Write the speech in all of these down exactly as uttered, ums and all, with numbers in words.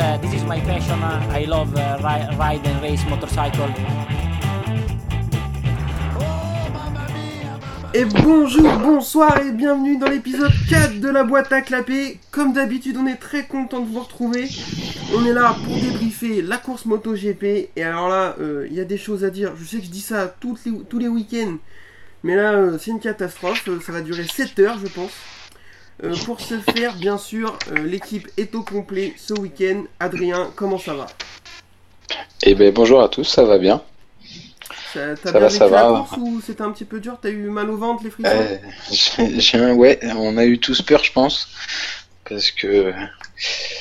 uh, this is my passion. Uh, I love uh, ri- ride and race motorcycle. Et bonjour, bonsoir et bienvenue dans l'épisode quatre de la boîte à clapper. Comme d'habitude, on est très content de vous retrouver. On est là pour débriefer la course MotoGP. Et alors là, il euh, y a des choses à dire. Je sais que je dis ça toutes les, tous les week-ends. Mais là, euh, c'est une catastrophe. Euh, ça va durer sept heures, je pense. Euh, pour ce faire, bien sûr, euh, l'équipe est au complet ce week-end. Adrien, comment ça va ? Eh bien, bonjour à tous, ça va bien. Ça, t'as ça bien va, ça la va. Course ou c'était un petit peu dur ? T'as eu mal au ventre, les frissons ? euh, j'ai, j'ai un, Ouais, on a eu tous peur, je pense, parce que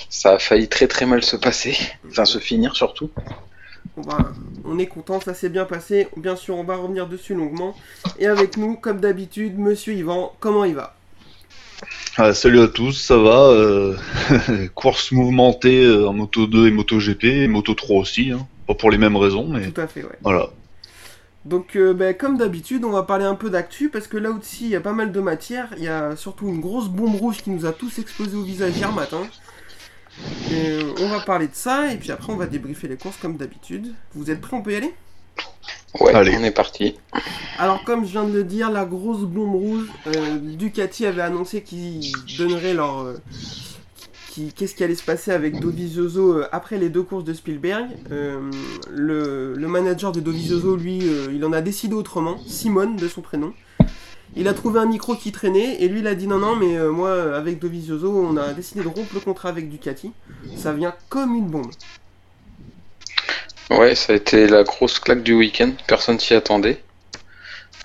ça a failli très très mal se passer, enfin se finir surtout. On, va, on est content, ça s'est bien passé. Bien sûr, on va revenir dessus longuement. Et avec nous, comme d'habitude, Monsieur Yvan, comment il va ? Ah, salut à tous, ça va. Euh, course mouvementée en Moto deux et Moto G P, et Moto trois aussi, hein. Pas pour les mêmes raisons, mais. Tout à fait, ouais. Voilà. Donc, euh, bah, comme d'habitude, on va parler un peu d'actu, parce que là aussi, il y a pas mal de matière. Il y a surtout une grosse bombe rouge qui nous a tous explosé au visage hier matin. Et on va parler de ça, et puis après, on va débriefer les courses comme d'habitude. Vous êtes prêts ? On peut y aller ? Ouais, allez, on est parti. Alors, comme je viens de le dire, la grosse bombe rouge, euh, Ducati avait annoncé qu'ils donneraient leur... Euh, qui, qu'est-ce qui allait se passer avec Dovizioso après les deux courses de Spielberg. Euh, le, le manager de Dovizioso, lui, euh, il en a décidé autrement, Simone, de son prénom. Il a trouvé un micro qui traînait, et lui, il a dit non, non, mais euh, moi, avec Dovizioso, on a décidé de rompre le contrat avec Ducati. Ça vient comme une bombe. Ouais, ça a été la grosse claque du week-end, personne s'y attendait,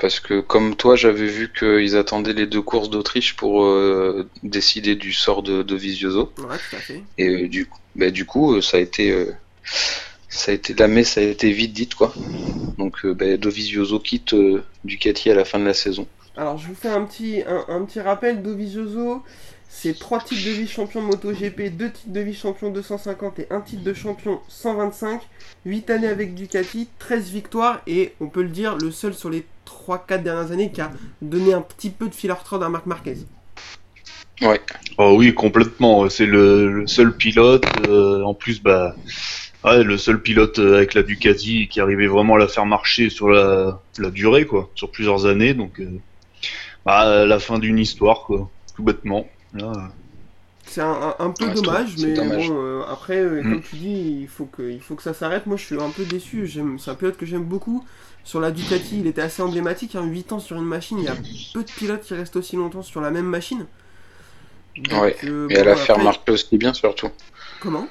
parce que comme toi j'avais vu qu'ils attendaient les deux courses d'Autriche pour euh, décider du sort de, de Dovizioso. Ouais, tout à fait. Et euh, du, bah, du coup ça a été, euh, ça a été la messe, ça a été vite dite quoi, donc euh, bah, Dovizioso quitte euh, Ducati à la fin de la saison. Alors je vous fais un petit, un, un petit rappel, Dovizioso... C'est trois titres de vice-champion MotoGP, deux titres de vice-champion deux cent cinquante et un titre de champion cent vingt-cinq. huit années avec Ducati, treize victoires et on peut le dire, le seul sur les trois quatre dernières années qui a donné un petit peu de fil à retordre à Marc Marquez. Ouais. Oh oui, complètement. C'est le, le seul pilote. Euh, en plus, bah, ouais, le seul pilote avec la Ducati qui arrivait vraiment à la faire marcher sur la, la durée, quoi, sur plusieurs années. Donc, euh, bah, la fin d'une histoire, quoi, tout bêtement. Là, c'est un, un peu ouais, dommage, mais dommage. Bon, euh, après, euh, comme mmh. tu dis, il faut, que, il faut que ça s'arrête. Moi, je suis un peu déçu. J'aime, c'est un pilote que j'aime beaucoup. Sur la Ducati, il était assez emblématique. Hein, huit ans sur une machine, il y a peu de pilotes qui restent aussi longtemps sur la même machine. Donc, ouais, euh, et bon, à la faire après... marcher aussi bien, surtout. Comment ?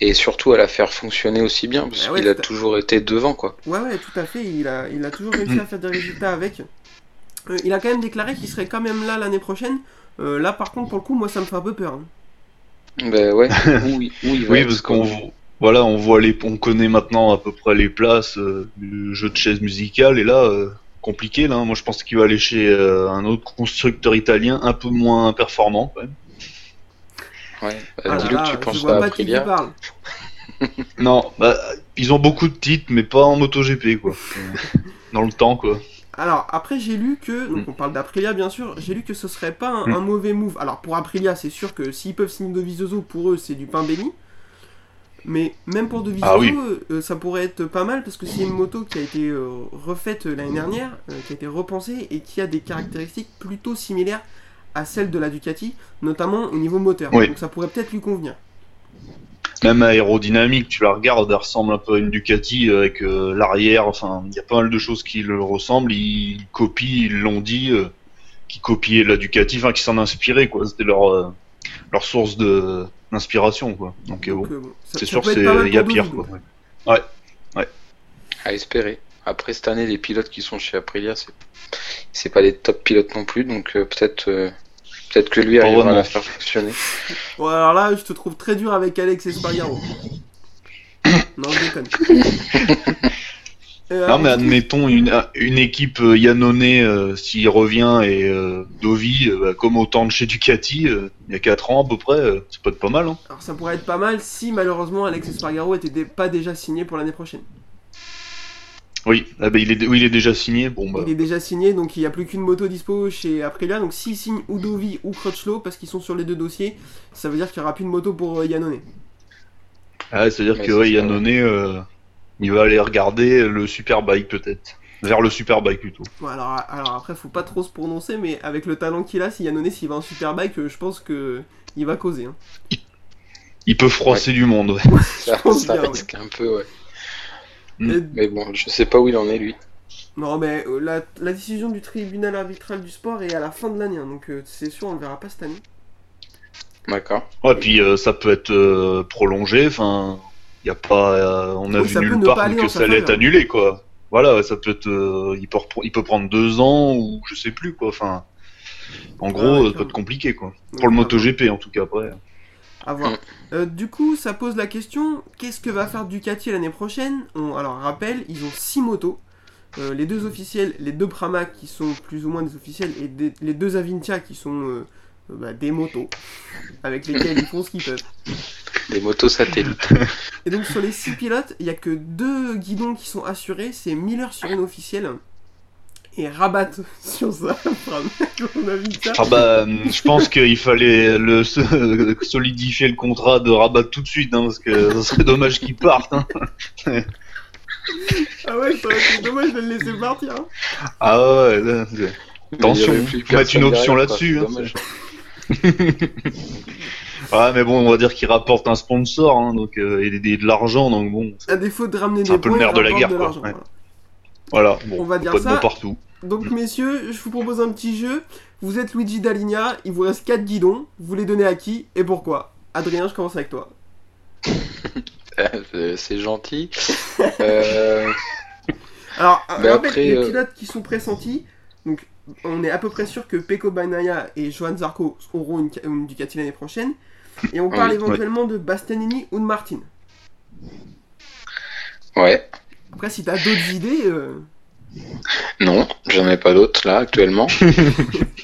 Et surtout à la faire fonctionner aussi bien, parce bah ouais, qu'il a toujours à... été devant, quoi. Ouais, ouais, tout à fait. Il a, il a toujours réussi à faire des résultats avec. Euh, il a quand même déclaré qu'il serait quand même là l'année prochaine. Euh, là, par contre, pour le coup, moi, ça me fait un peu peur. Hein. Ben ouais. oui, oui, oui, parce qu'on voit, voilà, on voit les, on connaît maintenant à peu près les places euh, du jeu de chaise musicale, et là, euh, compliqué là. Moi, je pense qu'il va aller chez euh, un autre constructeur italien, un peu moins performant. Ouais. ouais bah, ah dis-le, là, tu penses à Aprilia. Non, bah, ils ont beaucoup de titres, mais pas en MotoGP, quoi. Dans le temps, quoi. Alors, après, j'ai lu que... Donc, on parle d'Aprilia, bien sûr. J'ai lu que ce serait pas un, un mauvais move. Alors, pour Aprilia, c'est sûr que s'ils peuvent signer Dovizioso, pour eux, c'est du pain béni. Mais même pour Dovizioso, ah oui. euh, ça pourrait être pas mal, parce que c'est une moto qui a été euh, refaite l'année dernière, euh, qui a été repensée, et qui a des caractéristiques plutôt similaires à celles de la Ducati, notamment au niveau moteur. Oui. Donc, ça pourrait peut-être lui convenir. Même aérodynamique, tu la regardes, elle ressemble un peu à une Ducati avec euh, l'arrière, enfin, il y a pas mal de choses qui le ressemblent, ils copient, ils l'ont dit, euh, qui copiaient la Ducati, enfin, qui s'en inspiraient, quoi, c'était leur, euh, leur source de, d'inspiration, quoi, donc, donc euh, bon, ça, c'est ça sûr qu'il y a pire, quoi. Ouais. ouais, ouais. À espérer. Après, cette année, les pilotes qui sont chez Aprilia, c'est, c'est pas les top pilotes non plus, donc euh, peut-être... Euh... Peut-être que lui arrivera à la faire fonctionner. Bon, alors là, je te trouve très dur avec Aleix Espargaró. Non, je déconne. euh, non, mais admettons une, une équipe euh, Iannone, euh, s'il revient, et euh, Dovi, euh, comme au temps de chez Ducati, euh, il y a quatre ans à peu près, euh, ça peut être pas mal. Hein. Alors ça pourrait être pas mal si, malheureusement, Aleix Espargaró n'était dé- pas déjà signé pour l'année prochaine. Oui, ah bah il, est, oui il est déjà signé. Bon bah. Il est déjà signé, donc il n'y a plus qu'une moto dispo chez Aprilia. Donc s'ils signent ou Dovi ou Crutchlow, parce qu'ils sont sur les deux dossiers, ça veut dire qu'il n'y aura plus de moto pour Iannone. Ah, c'est-à-dire mais que ouais, Iannone, euh, il va aller regarder le Superbike peut-être. Vers le Superbike plutôt. Ouais, alors, alors après, faut pas trop se prononcer, mais avec le talent qu'il a, si Iannone, s'il va en Superbike, je pense que il va causer. Hein. Il... il peut froisser ouais. du monde, ouais. Ça, ça bien, risque ouais. un peu, ouais. Et... mais bon, je sais pas où il en est, lui. Non, mais euh, la, la décision du tribunal arbitral du sport est à la fin de l'année, hein, donc euh, c'est sûr, on le verra pas cette année. D'accord. Ouais, puis euh, ça peut être euh, prolongé, enfin, y a pas, euh, on a oui, vu nulle part que ça allait être annulé, quoi. Voilà, ça peut être, euh, il, peut repre- il peut prendre deux ans ou je sais plus, quoi. Enfin, en gros, ouais, ça peut être compliqué, quoi. Ouais, pour le MotoGP, en tout cas, après. À voir. Euh, du coup, ça pose la question, qu'est-ce que va faire Ducati l'année prochaine ? On, alors, rappel, ils ont six motos. Euh, les deux officiels, les deux Pramac qui sont plus ou moins des officiels, et des, les deux Avintia qui sont euh, bah, des motos, avec lesquels ils font ce qu'ils peuvent. Des motos satellites. Et donc, sur les six pilotes, il n'y a que deux guidons qui sont assurés, c'est Miller sur une officielle, et Rabat sur ça, on a vu ça. Ah bah, je pense qu'il fallait le solidifier le contrat de Rabat tout de suite, hein, parce que ça serait dommage qu'il parte. Hein. Ah ouais, ça aurait été dommage de le laisser partir. Hein. Ah ouais, là, attention, faut mettre une option là-dessus. Hein, ouais, mais bon, on va dire qu'il rapporte un sponsor, hein, donc euh, et, et de l'argent, donc bon. À défaut de ramener des points, un peu le nerf de la guerre, de quoi. Ouais. Voilà. Voilà, bon, on va dire pas ça. De bon partout. Donc messieurs, je vous propose un petit jeu. Vous êtes Luigi Dalinia, il vous reste quatre guidons. Vous les donnez à qui et pourquoi ? Adrien, je commence avec toi. C'est gentil. euh... Alors, ben rappelle après, les pilotes euh... qui sont pressentis. Donc, on est à peu près sûr que Pecco Bagnaia et Johann Zarco auront une, une Ducati l'année prochaine. Et on parle oui, éventuellement ouais. de Bastianini ou de Martin. Ouais. Après, si t'as d'autres idées... Euh... Non, j'en ai pas d'autres, là, actuellement.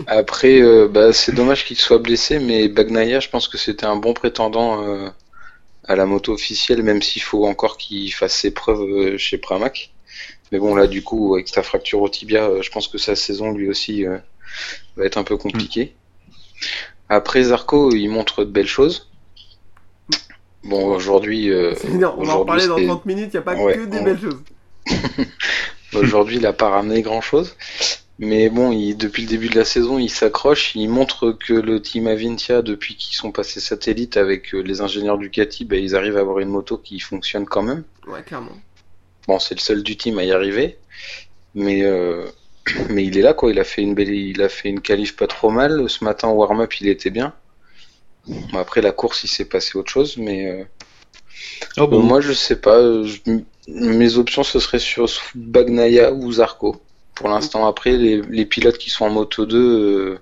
Après, euh, bah, c'est dommage qu'il soit blessé, mais Bagnaia, je pense que c'était un bon prétendant euh, à la moto officielle, même s'il faut encore qu'il fasse ses preuves euh, chez Pramac. Mais bon, là, du coup, avec sa fracture au tibia, euh, je pense que sa saison, lui aussi, euh, va être un peu compliquée. Après, Zarco, il montre de belles choses. Bon, aujourd'hui... Euh, c'est énorme, on va en parler dans trente minutes, il n'y a pas ouais, que des on... belles choses. Aujourd'hui, il n'a pas ramené grand-chose. Mais bon, il, depuis le début de la saison, il s'accroche. Il montre que le team Avintia, depuis qu'ils sont passés satellite avec les ingénieurs Ducati, bah, ils arrivent à avoir une moto qui fonctionne quand même. Ouais, clairement. Bon, c'est le seul du team à y arriver. Mais... Euh... mais il est là, quoi. Il a fait une belle... il a fait une qualif pas trop mal. Ce matin, au warm-up, il était bien. Bon, après la course, il s'est passé autre chose, mais euh... oh bon. Bon, moi je sais pas. Je... Mes options, ce serait sur Bagnaia ou Zarco. Pour l'instant, après les, les pilotes qui sont en moto deux, euh...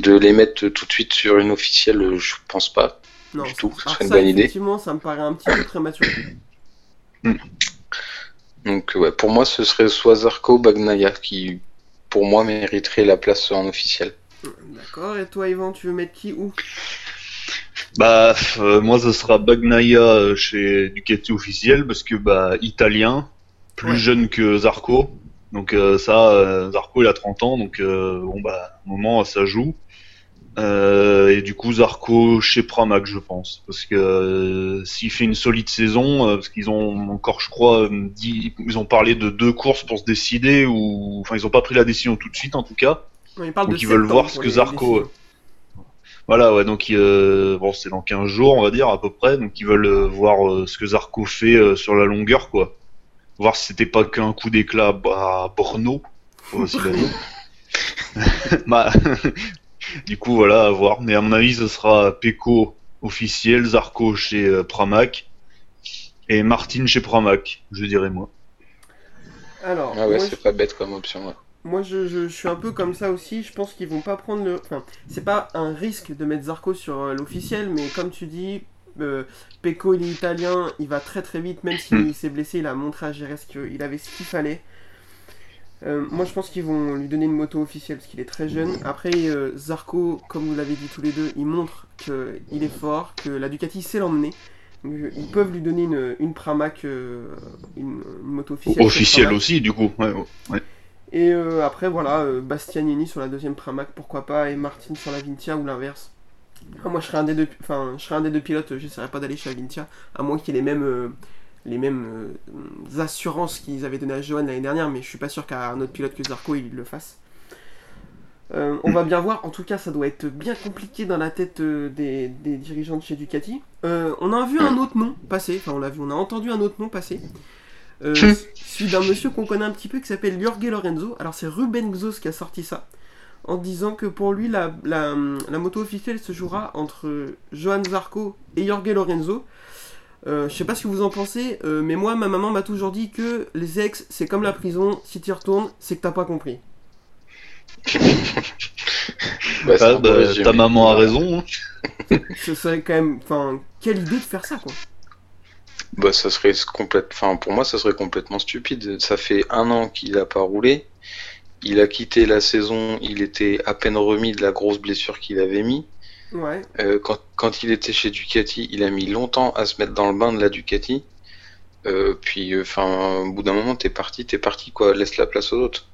de les mettre tout de suite sur une officielle, je pense pas non, du tout. Ce serait une bonne idée. Effectivement, ça me paraît un petit peu prématuré. Donc ouais, pour moi, ce serait soit Zarco, Bagnaia qui, pour moi, mériterait la place en officielle. D'accord, et toi Yvan, tu veux mettre qui où ? Bah, euh, moi ça sera Bagnaia chez Ducati officiel parce que bah italien, plus ouais. jeune que Zarco, donc euh, ça, euh, Zarco il a trente ans, donc euh, bon bah, au moment ça joue. Euh, et du coup Zarco chez Pramac je pense, parce que euh, s'il fait une solide saison, euh, parce qu'ils ont encore je crois, dit, ils ont parlé de deux courses pour se décider, ou enfin ils ont pas pris la décision tout de suite en tout cas. Ils donc ils veulent voir ce que Zarco... Voilà, ouais, donc euh, bon, c'est dans quinze jours, on va dire, à peu près. Donc ils veulent euh, voir euh, ce que Zarco fait euh, sur la longueur, quoi. Voir si c'était pas qu'un coup d'éclat à Borno. Aussi, bah, du coup, voilà, à voir. Mais à mon avis, ce sera Pecco officiel, Zarco chez euh, Pramac, et Martin chez Pramac, je dirais, moi. Alors, ah ouais, moi, c'est je... pas bête comme option, ouais. Moi je, je, je suis un peu comme ça aussi, je pense qu'ils vont pas prendre le... Enfin, c'est pas un risque de mettre Zarco sur euh, l'officiel, mais comme tu dis, euh, Pecco il est italien, il va très très vite, même s'il s'est blessé, il a montré à gérer ce qu'il avait, ce qu'il fallait. Euh, moi je pense qu'ils vont lui donner une moto officielle, parce qu'il est très jeune. Après euh, Zarco, comme vous l'avez dit tous les deux, il montre qu'il est fort, que la Ducati sait l'emmener. Ils peuvent lui donner une, une Pramac, euh, une, une moto officielle. Officielle aussi du coup, ouais, ouais. Et euh, après, voilà, euh, Bastianini sur la deuxième Pramac, pourquoi pas, et Martin sur la Vintia ou l'inverse. Moi, je serais un des deux, enfin, je serais un des deux pilotes, j'essaierais pas d'aller chez Avintia, à moins qu'il ait les mêmes, euh, les mêmes euh, assurances qu'ils avaient données à Johan l'année dernière, mais je suis pas sûr qu'un autre pilote que Zarco, il le fasse. Euh, on va bien voir, en tout cas, ça doit être bien compliqué dans la tête euh, des, des dirigeants de chez Ducati. Euh, on a vu un autre nom passer, enfin, on l'a vu, on a entendu un autre nom passer, euh, celui d'un monsieur qu'on connaît un petit peu, qui s'appelle Jorge Lorenzo. Alors, c'est Ruben Xos qui a sorti ça, en disant que pour lui, la, la, la moto officielle se jouera entre Johann Zarco et Jorge Lorenzo. Euh, je sais pas ce que vous en pensez, euh, mais moi, ma maman m'a toujours dit que les ex, c'est comme la prison, si t'y retournes, c'est que t'as pas compris. bah, ah, bah, ta maman a raison. Hein. Ce serait quand même... Enfin, quelle idée de faire ça, quoi. Bah, ça serait complète... Enfin, pour moi, ça serait complètement stupide. Ça fait un an qu'il a pas roulé. Il a quitté la saison, il était à peine remis de la grosse blessure qu'il avait mis. Ouais. Euh, quand, quand il était chez Ducati, il a mis longtemps à se mettre dans le bain de la Ducati. Euh, puis, enfin, euh, au bout d'un moment, t'es parti, t'es parti, quoi. Laisse la place aux autres.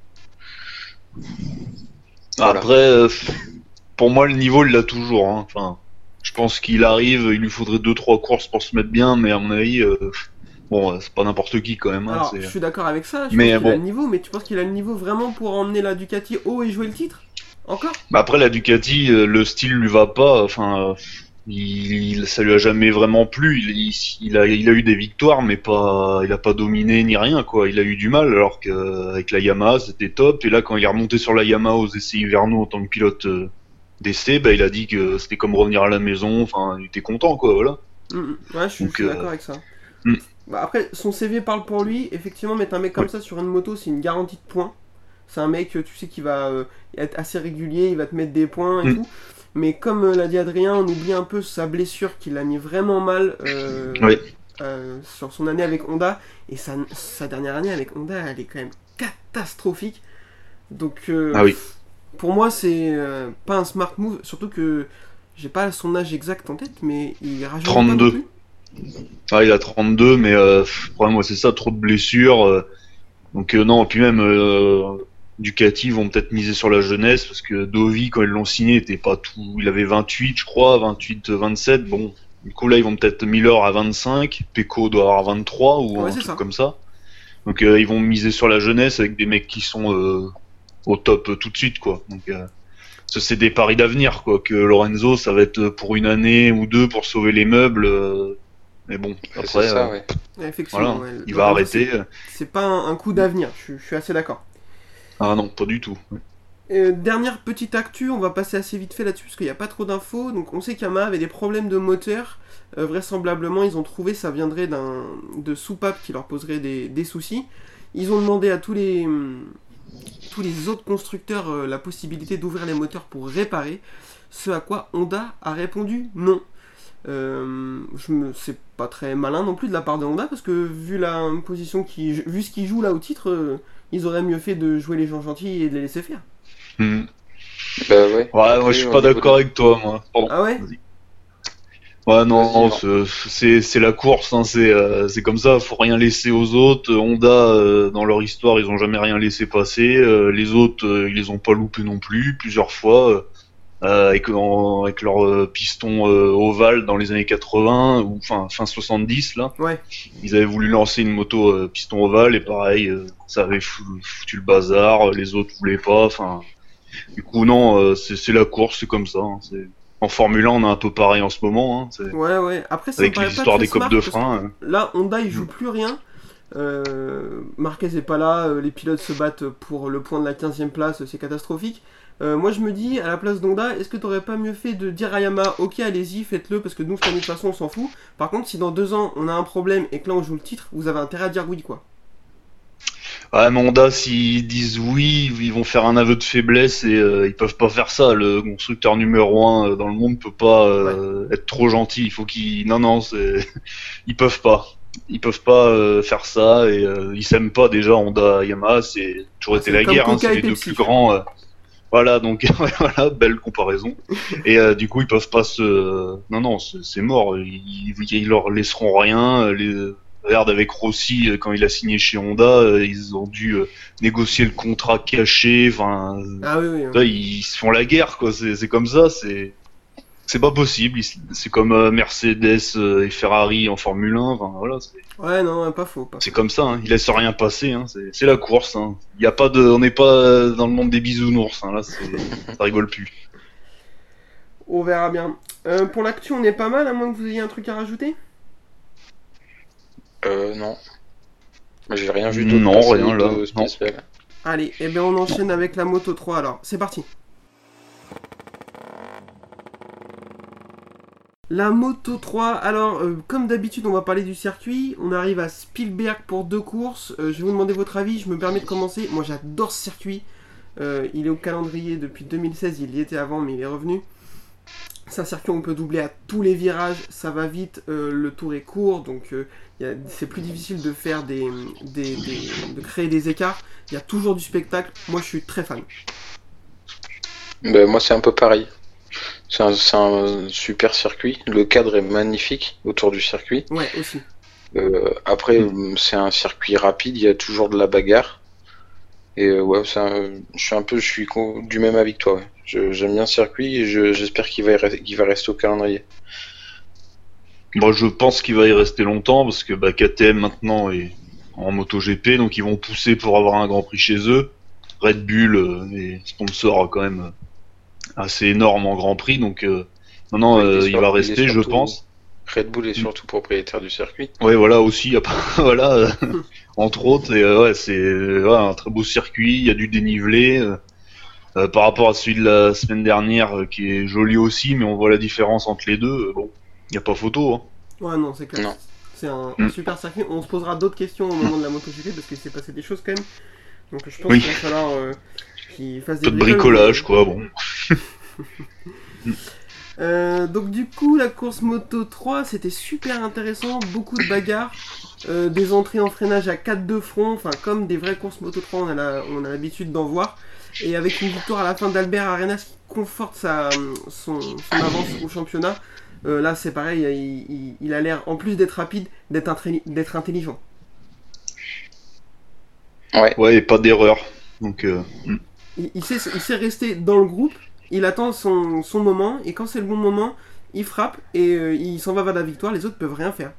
Voilà. Après, euh, pour moi, le niveau, il l'a toujours. Hein. Enfin, je pense qu'il arrive, il lui faudrait deux trois courses pour se mettre bien, mais à mon avis... Euh... Bon, c'est pas n'importe qui quand même. Hein, alors, c'est... je suis d'accord avec ça, je mais pense qu'il bon. a le niveau, mais tu penses qu'il a le niveau vraiment pour emmener la Ducati haut et jouer le titre ? Encore ? Bah après, la Ducati, le style lui va pas, enfin, il, ça lui a jamais vraiment plu, il, il, a, il a eu des victoires, mais pas, il a pas dominé ni rien, quoi, il a eu du mal, alors qu'avec la Yamaha, c'était top, et là, quand il est remonté sur la Yamaha aux essais hivernaux en tant que pilote d'essai, bah, il a dit que c'était comme revenir à la maison, enfin, il était content, quoi, voilà. Mmh, ouais, je suis, Donc, je suis d'accord euh... avec ça. Mmh. Bah après, son C V parle pour lui. Effectivement, mettre un mec comme ça sur une moto, c'est une garantie de points. C'est un mec, tu sais, qui va euh, être assez régulier, il va te mettre des points et mmh. tout. Mais comme euh, l'a dit Adrien, on oublie un peu sa blessure qui l'a mis vraiment mal euh, oui. euh, sur son année avec Honda. Et sa, sa dernière année avec Honda, elle est quand même catastrophique. Donc, euh, ah oui. pour moi, c'est euh, pas un smart move. Surtout que j'ai pas son âge exact en tête, mais il rajoute trente-deux. Pas non plus. Ah, il a trente-deux, mais euh, le problème, ouais, c'est ça, trop de blessures. Euh, donc, euh, non, puis même, euh, Ducati vont peut-être miser sur la jeunesse, parce que Dovi, quand ils l'ont signé, était pas tout. Il avait vingt-huit, je crois, vingt-huit, vingt-sept. Bon, du coup, là, ils vont peut-être Miller à vingt-cinq, Pecco doit avoir vingt-trois, ou ouais, un truc ça. comme ça. Donc, euh, ils vont miser sur la jeunesse avec des mecs qui sont euh, au top euh, tout de suite, quoi. Donc, euh, c'est des paris d'avenir, quoi. Que Lorenzo, ça va être pour une année ou deux pour sauver les meubles. Euh, Mais bon, après, ça, euh, ouais. Effectivement, voilà, ouais. il va Donc, arrêter. C'est, c'est pas un, un coup d'avenir, je, je suis assez d'accord. Ah non, pas du tout. Euh, dernière petite actu, on va passer assez vite fait là-dessus parce qu'il n'y a pas trop d'infos. Donc on sait qu'Yamaha avait des problèmes de moteur. Euh, vraisemblablement, ils ont trouvé ça viendrait d'un de soupapes qui leur poserait des, des soucis. Ils ont demandé à tous les, tous les autres constructeurs euh, la possibilité d'ouvrir les moteurs pour réparer. Ce à quoi Honda a répondu non. Euh, je me, c'est pas très malin non plus de la part de Honda parce que vu la position qui, vu ce qu'ils jouent là au titre, euh, ils auraient mieux fait de jouer les gens gentils et de les laisser faire. Mmh. Bah ouais. Ouais, moi ouais, je suis pas d'accord avec toi, moi. Pardon. Ah ouais. Vas-y. Ouais non, Vas-y, c'est c'est la course, hein, c'est euh, c'est comme ça, faut rien laisser aux autres. Honda euh, dans leur histoire, ils ont jamais rien laissé passer. Euh, les autres, euh, ils les ont pas loupés non plus, plusieurs fois. Euh. Euh, avec, en, avec leur euh, piston euh, ovale dans les années quatre-vingts ou fin, fin soixante-dix là, ouais. Ils avaient voulu lancer une moto euh, piston ovale et pareil euh, ça avait foutu le bazar, les autres voulaient pas, enfin du coup non euh, c'est, c'est la course, c'est comme ça hein, c'est... En Formule un on a un peu pareil en ce moment hein, c'est... Ouais ouais, après ça avec me paraît les pas histoires des copes de frein euh... là Honda il joue mmh. plus rien. Euh, Marquez est pas là, euh, les pilotes se battent pour le point de la quinzième place, c'est catastrophique. Euh, moi je me dis, à la place d'Honda, est-ce que t'aurais pas mieux fait de dire à Yamaha, ok allez-y, faites-le, parce que nous de toute façon on s'en fout. Par contre, si dans deux ans on a un problème et que là on joue le titre, vous avez intérêt à dire oui quoi. Ah mais Honda, s'ils disent oui, ils vont faire un aveu de faiblesse et euh, ils peuvent pas faire ça. Le constructeur numéro un dans le monde peut pas euh, ouais. être trop gentil. Il faut qu'ils... Non non, c'est... ils peuvent pas. Ils peuvent pas euh, faire ça et euh, ils s'aiment pas déjà. Honda, Yamaha, c'est toujours ah, été la guerre, hein, c'est les deux plus grands. Euh... Voilà donc voilà, belle comparaison. Et euh, du coup ils peuvent pas se, non non c'est, c'est mort. Ils, ils leur laisseront rien. Les... Regarde avec Rossi quand il a signé chez Honda, ils ont dû négocier le contrat caché. Enfin, ah, oui, oui, oui. Ils se font la guerre quoi. C'est, c'est comme ça. C'est c'est pas possible, c'est comme Mercedes et Ferrari en Formule un, enfin, voilà. C'est... Ouais, non, pas faux. Pas c'est faux. Comme ça, hein. Il laisse rien passer, hein. c'est... c'est la course. Hein. Y a pas de... On n'est pas dans le monde des bisounours, hein. Là, c'est... ça rigole plus. On verra bien. Euh, pour l'actu, on est pas mal, à moins que vous ayez un truc à rajouter ? Euh, non. J'ai rien vu de Non, rien là. Non. Allez, et eh bien on enchaîne non. avec la moto trois alors. C'est parti. La moto trois, alors euh, comme d'habitude on va parler du circuit, on arrive à Spielberg pour deux courses, euh, je vais vous demander votre avis, je me permets de commencer, moi j'adore ce circuit, euh, il est au calendrier depuis deux mille seize, il y était avant mais il est revenu, c'est un circuit où on peut doubler à tous les virages, ça va vite, euh, le tour est court, donc euh, y a, c'est plus difficile de faire des, des, des, de créer des écarts, il y a toujours du spectacle, moi je suis très fan. Ben, moi c'est un peu pareil. C'est un, c'est un super circuit. Le cadre est magnifique autour du circuit. Ouais, aussi. Euh, après, mmh. c'est un circuit rapide. Il y a toujours de la bagarre. Et euh, ouais, c'est un, je suis un peu, je suis du même avis que toi. Ouais. Je, j'aime bien le circuit. Et je, j'espère qu'il va, re- qu'il va rester au calendrier. Moi, je pense qu'il va y rester longtemps parce que bah, K T M maintenant est en MotoGP, donc ils vont pousser pour avoir un Grand Prix chez eux. Red Bull euh, et sponsor quand même. Assez énorme en Grand Prix, donc euh, maintenant euh, il va rester, je pense. Red Bull est surtout propriétaire du circuit. Ouais, voilà aussi, voilà, euh, entre autres, et, euh, ouais, c'est euh, ouais, un très beau circuit. Il y a du dénivelé euh, euh, par rapport à celui de la semaine dernière, euh, qui est joli aussi, mais on voit la différence entre les deux. Euh, bon, il n'y a pas photo. Hein. Ouais, non, c'est clair. Non. C'est un, un super circuit. On se posera d'autres questions au moment de la MotoGP parce qu'il s'est passé des choses quand même. Donc je pense oui. qu'il va falloir. Euh... Qui fasse des bricolage quoi bon euh, donc du coup la course moto trois c'était super intéressant, beaucoup de bagarres, euh, des entrées en freinage à quatre deux front, enfin comme des vraies courses moto trois on a, la, on a l'habitude d'en voir, et avec une victoire à la fin d'Albert Arenas qui conforte sa, son, son avance au championnat. Euh, là c'est pareil, il, il, il a l'air en plus d'être rapide d'être, intré- d'être intelligent ouais. ouais et pas d'erreur donc euh... Il, il, sait, il sait rester dans le groupe, il attend son, son moment, et quand c'est le bon moment, il frappe et euh, il s'en va vers la victoire, les autres peuvent rien faire.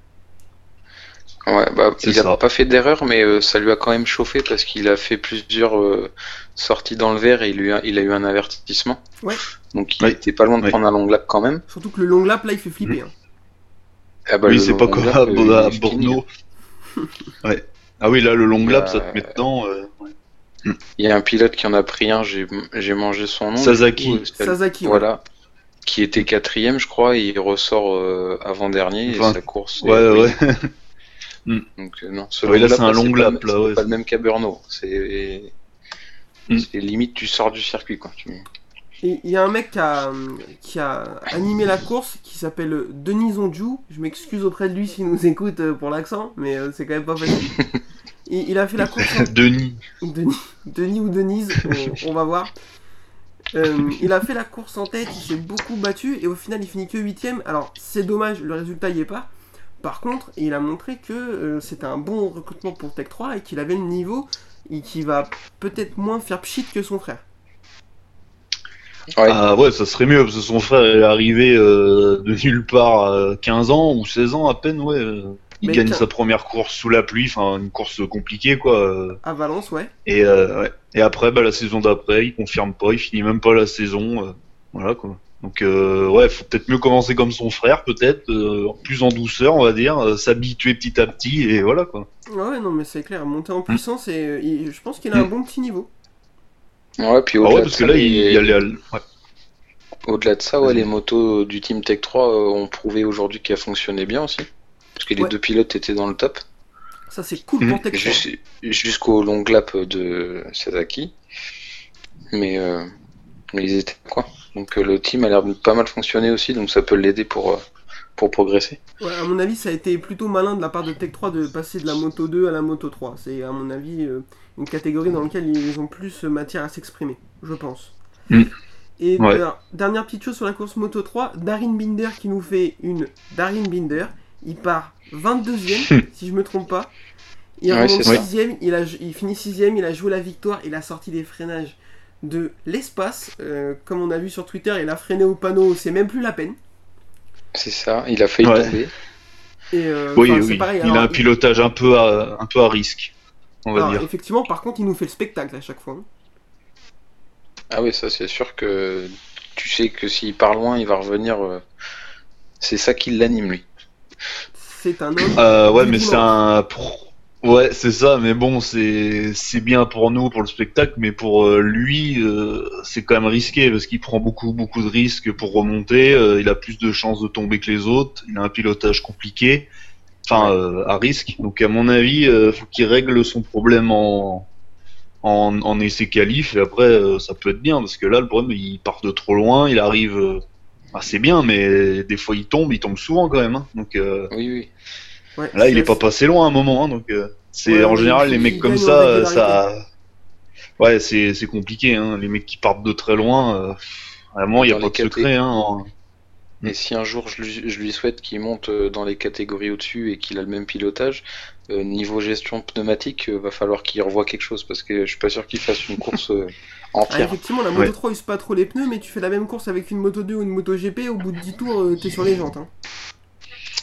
Ouais, bah, il n'a pas fait d'erreur, mais euh, ça lui a quand même chauffé parce qu'il a fait plusieurs euh, sorties dans le vert et il, lui a, il a eu un avertissement. Ouais. Donc il ouais. était pas loin de ouais. prendre un long lap quand même. Surtout que le long lap là il fait flipper. Mmh. Hein. Ah bah, oui, c'est pas comme à euh, Bordeaux. ouais. Ah oui, là le long lap euh... ça te met dedans. Euh... Ouais. Il y a un pilote qui en a pris un, j'ai, j'ai mangé son nom. Sasaki. Coup, Sasaki, voilà. Ouais. Qui était quatrième, je crois, et il ressort euh, avant-dernier, enfin, et sa course. Ouais, est... ouais. Donc, euh, non. Ce ouais, là, là, c'est un long lap, là. C'est pas, ouais. pas le même qu'Aberno. C'est... Mm. c'est limite, tu sors du circuit, quoi. Il y a un mec qui a, qui a animé la course qui s'appelle Denis Ondiou. Je m'excuse auprès de lui s'il nous écoute pour l'accent, mais c'est quand même pas facile. Il a fait la course. Denis. Denis, Denis ou Denise, on, on va voir. Euh, il a fait la course en tête, il s'est beaucoup battu et au final il finit que huitième. Alors c'est dommage, le résultat n'y est pas. Par contre, il a montré que euh, c'était un bon recrutement pour Tech trois et qu'il avait le niveau et qu'il va peut-être moins faire pchit que son frère. Ouais. Ah ouais, ça serait mieux parce que son frère est arrivé euh, de nulle part euh, quinze ans ou seize ans à peine, ouais. Euh... Il Mais gagne sa première course sous la pluie, enfin une course compliquée quoi. À Valence, ouais. Et, euh, ouais. Et après, bah, la saison d'après, il confirme pas, il finit même pas la saison. Euh, voilà quoi. Donc, euh, ouais, faut peut-être mieux commencer comme son frère, peut-être, euh, plus en douceur, on va dire, euh, s'habituer petit à petit, et voilà quoi. Ouais, non, mais c'est clair, monter en puissance, mmh. et euh, il, je pense qu'il a mmh. un bon petit niveau. Ouais, puis au-delà ah ouais, parce de ça, que là, il, il y a les. Ouais. Au-delà de ça, ouais, les motos du Team Tech trois ont prouvé aujourd'hui qu'elles fonctionnaient bien aussi. Parce que les ouais. deux pilotes étaient dans le top. Ça, c'est cool pour mmh. Tech trois. Jus- jusqu'au long lap de Sasaki. Mais, euh, mais ils étaient quoi. Donc euh, le team a l'air de pas mal fonctionner aussi, donc ça peut l'aider pour, euh, pour progresser. Ouais, à mon avis, ça a été plutôt malin de la part de Tech trois de passer de la Moto deux à la Moto trois. C'est, à mon avis, euh, une catégorie dans laquelle ils ont plus matière à s'exprimer, je pense. Mmh. Et ouais. euh, dernière petite chose sur la course Moto trois, Darin Binder qui nous fait une Darin Binder. Il part vingt-deuxième, si je me trompe pas. Il ouais, remonte sixième, il, a, il finit sixième, il a joué la victoire, il a sorti des freinages de l'espace. Euh, comme on a vu sur Twitter, il a freiné au panneau, c'est même plus la peine. C'est ça, il a failli ouais. tomber. Et euh, oui, oui. Pareil, alors, il a un pilotage un peu à, un peu à risque, on va alors, dire. Effectivement, par contre, il nous fait le spectacle à chaque fois. Hein. Ah oui, ça c'est sûr que tu sais que s'il part loin, il va revenir. Euh... C'est ça qui l'anime, lui. C'est un homme. Euh, ouais, mais c'est un. Ouais, c'est ça, mais bon, c'est c'est bien pour nous, pour le spectacle, mais pour euh, lui, euh, c'est quand même risqué, parce qu'il prend beaucoup, beaucoup de risques pour remonter, euh, il a plus de chances de tomber que les autres, il a un pilotage compliqué, enfin, euh, à risque, donc à mon avis, euh, faut qu'il règle son problème en, en, en essai qualif, et après, euh, ça peut être bien, parce que là, le problème, il part de trop loin, il arrive, euh, bah, c'est bien, mais des fois, il tombe, il tombe souvent quand même, hein, donc... Euh, oui, oui. Ouais, là, il est pas passé loin à un moment, hein, donc euh, c'est ouais, en général les mecs comme ça, ça, ouais, c'est c'est compliqué, hein. Les mecs qui partent de très loin, euh, à un moment il y a pas de secret, hein. En... Et si un jour je lui, je lui souhaite qu'il monte dans les catégories au-dessus et qu'il a le même pilotage, euh, niveau gestion pneumatique, euh, va falloir qu'il revoie quelque chose parce que je suis pas sûr qu'il fasse une course euh, entière. Ah, effectivement, la moto ouais. trois use pas trop les pneus, mais tu fais la même course avec une moto deux ou une moto G P, au bout de dix tours, euh, t'es sur les jantes. Hein.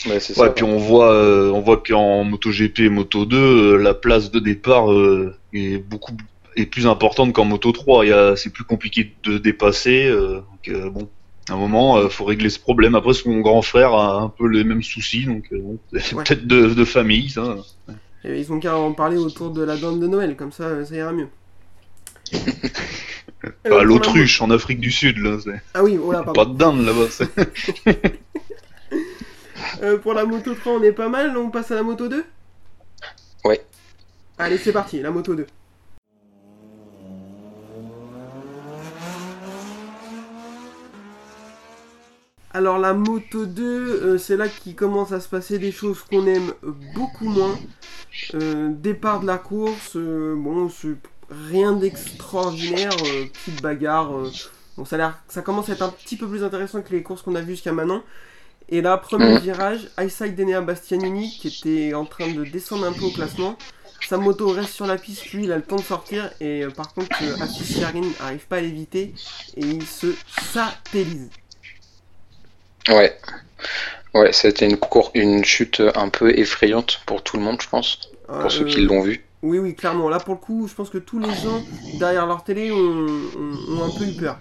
Ouais, c'est ouais, ça, puis ouais. on voit, euh, on voit qu'en MotoGP et Moto deux, euh, la place de départ euh, est beaucoup est plus importante qu'en Moto trois. Il y a, c'est plus compliqué de dépasser. Euh, donc euh, bon, à un moment, euh, faut régler ce problème. Après, son grand frère a un peu les mêmes soucis, donc euh, bon, c'est ouais. peut-être de, de famille, ça. Et ils ont qu'à en parler autour de la dinde de Noël, comme ça, ça ira mieux. Alors, bah, l'autruche en Afrique du Sud, là. C'est... Ah oui, voilà, pardon. Pas de dinde là-bas. C'est... Euh, pour la moto trois, on est pas mal, on passe à la moto deux ? Ouais. Allez, c'est parti, la moto deux. Alors la moto deux, euh, c'est là qu'il commence à se passer des choses qu'on aime beaucoup moins. Euh, départ de la course, euh, bon, c'est rien d'extraordinaire, euh, petite bagarre. Euh, bon, ça a l'air, ça commence à être un petit peu plus intéressant que les courses qu'on a vues jusqu'à maintenant. Et là, premier virage, eyesight d'Enea Bastianini qui était en train de descendre un peu au classement. Sa moto reste sur la piste, lui il a le temps de sortir et euh, par contre euh, Atis Yarin n'arrive pas à l'éviter et il se satellise. Ouais, ouais, c'était une, cour- une chute un peu effrayante pour tout le monde, je pense, euh, pour ceux euh, qui l'ont vu. Oui, oui, clairement. Là pour le coup, je pense que tous les gens derrière leur télé ont, ont, ont un peu eu peur.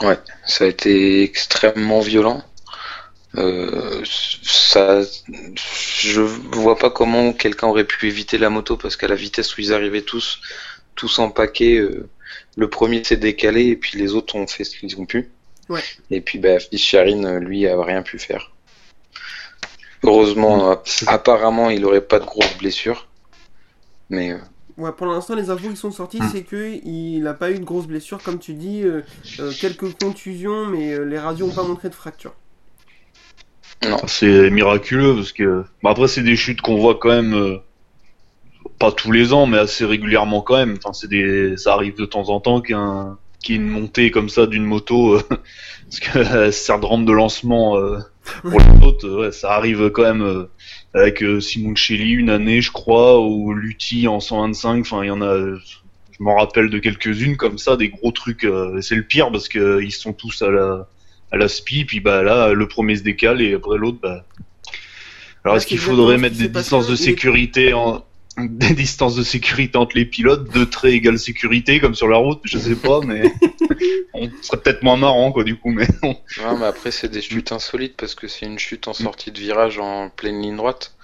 Ouais, ça a été extrêmement violent. Euh, ça, je vois pas comment quelqu'un aurait pu éviter la moto parce qu'à la vitesse où ils arrivaient tous, tous en paquet, euh, le premier s'est décalé et puis les autres ont fait ce qu'ils ont pu. Ouais. Et puis bah, Fischerine, lui, a rien pu faire. Heureusement, ouais. apparemment, il aurait pas de grosses blessures. Mais. Euh... Ouais, pour l'instant, les infos qui sont sorties, c'est qu'il n'a pas eu de grosses blessures, comme tu dis, euh, euh, quelques contusions, mais euh, les radios n'ont pas montré de fracture. Non. C'est miraculeux parce que bah après c'est des chutes qu'on voit quand même euh, pas tous les ans mais assez régulièrement quand même. Enfin c'est des ça arrive de temps en temps qu'un qu'il y ait une montée comme ça d'une moto euh, parce que euh, ça rentre de lancement euh, pour les autres. Ouais, ça arrive quand même euh, avec euh, Simoncelli une année je crois ou Lutti en cent vingt-cinq. Enfin il y en a. Je m'en rappelle de quelques-unes comme ça des gros trucs. Euh, et c'est le pire parce que euh, ils sont tous à la à la spi, puis bah là, le premier se décale et après l'autre, bah... Alors, ah, est-ce qu'il faudrait mettre des distances de sécurité les... en... des distances de sécurité entre les pilotes, deux traits égale sécurité, comme sur la route, je sais pas, mais... On serait peut-être moins marrant, quoi, du coup, mais... Non, mais après, c'est des chutes insolites, parce que c'est une chute en sortie de virage en pleine ligne droite,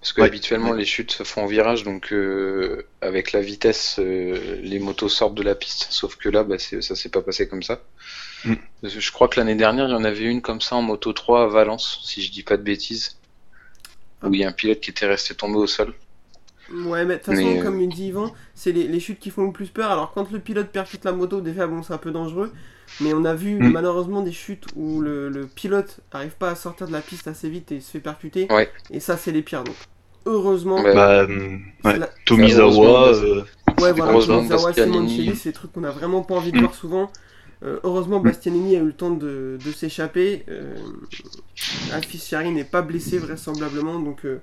parce que ouais. habituellement, ouais. les chutes se font en virage, donc euh, avec la vitesse, euh, les motos sortent de la piste, sauf que là, bah, c'est... ça s'est pas passé comme ça. Mm. Je crois que l'année dernière, il y en avait une comme ça en Moto trois à Valence, si je dis pas de bêtises, où il y a un pilote qui était resté tombé au sol. Ouais, mais de toute façon, euh... comme il dit Yvan, c'est les, les chutes qui font le plus peur. Alors, quand le pilote percute la moto, déjà, bon, c'est un peu dangereux, mais on a vu mmh. malheureusement des chutes où le, le pilote arrive pas à sortir de la piste assez vite et se fait percuter, ouais. et ça, c'est les pires. Donc, heureusement, bah, euh, ouais. la... Tomizawa, euh... ouais, voilà, Tomizawa, Simoncelli, c'est des trucs qu'on a vraiment pas envie de mmh. voir souvent. Euh, heureusement, Bastianini a eu le temps de, de s'échapper. Euh, Alphys Chiari n'est pas blessé, vraisemblablement. Donc, euh,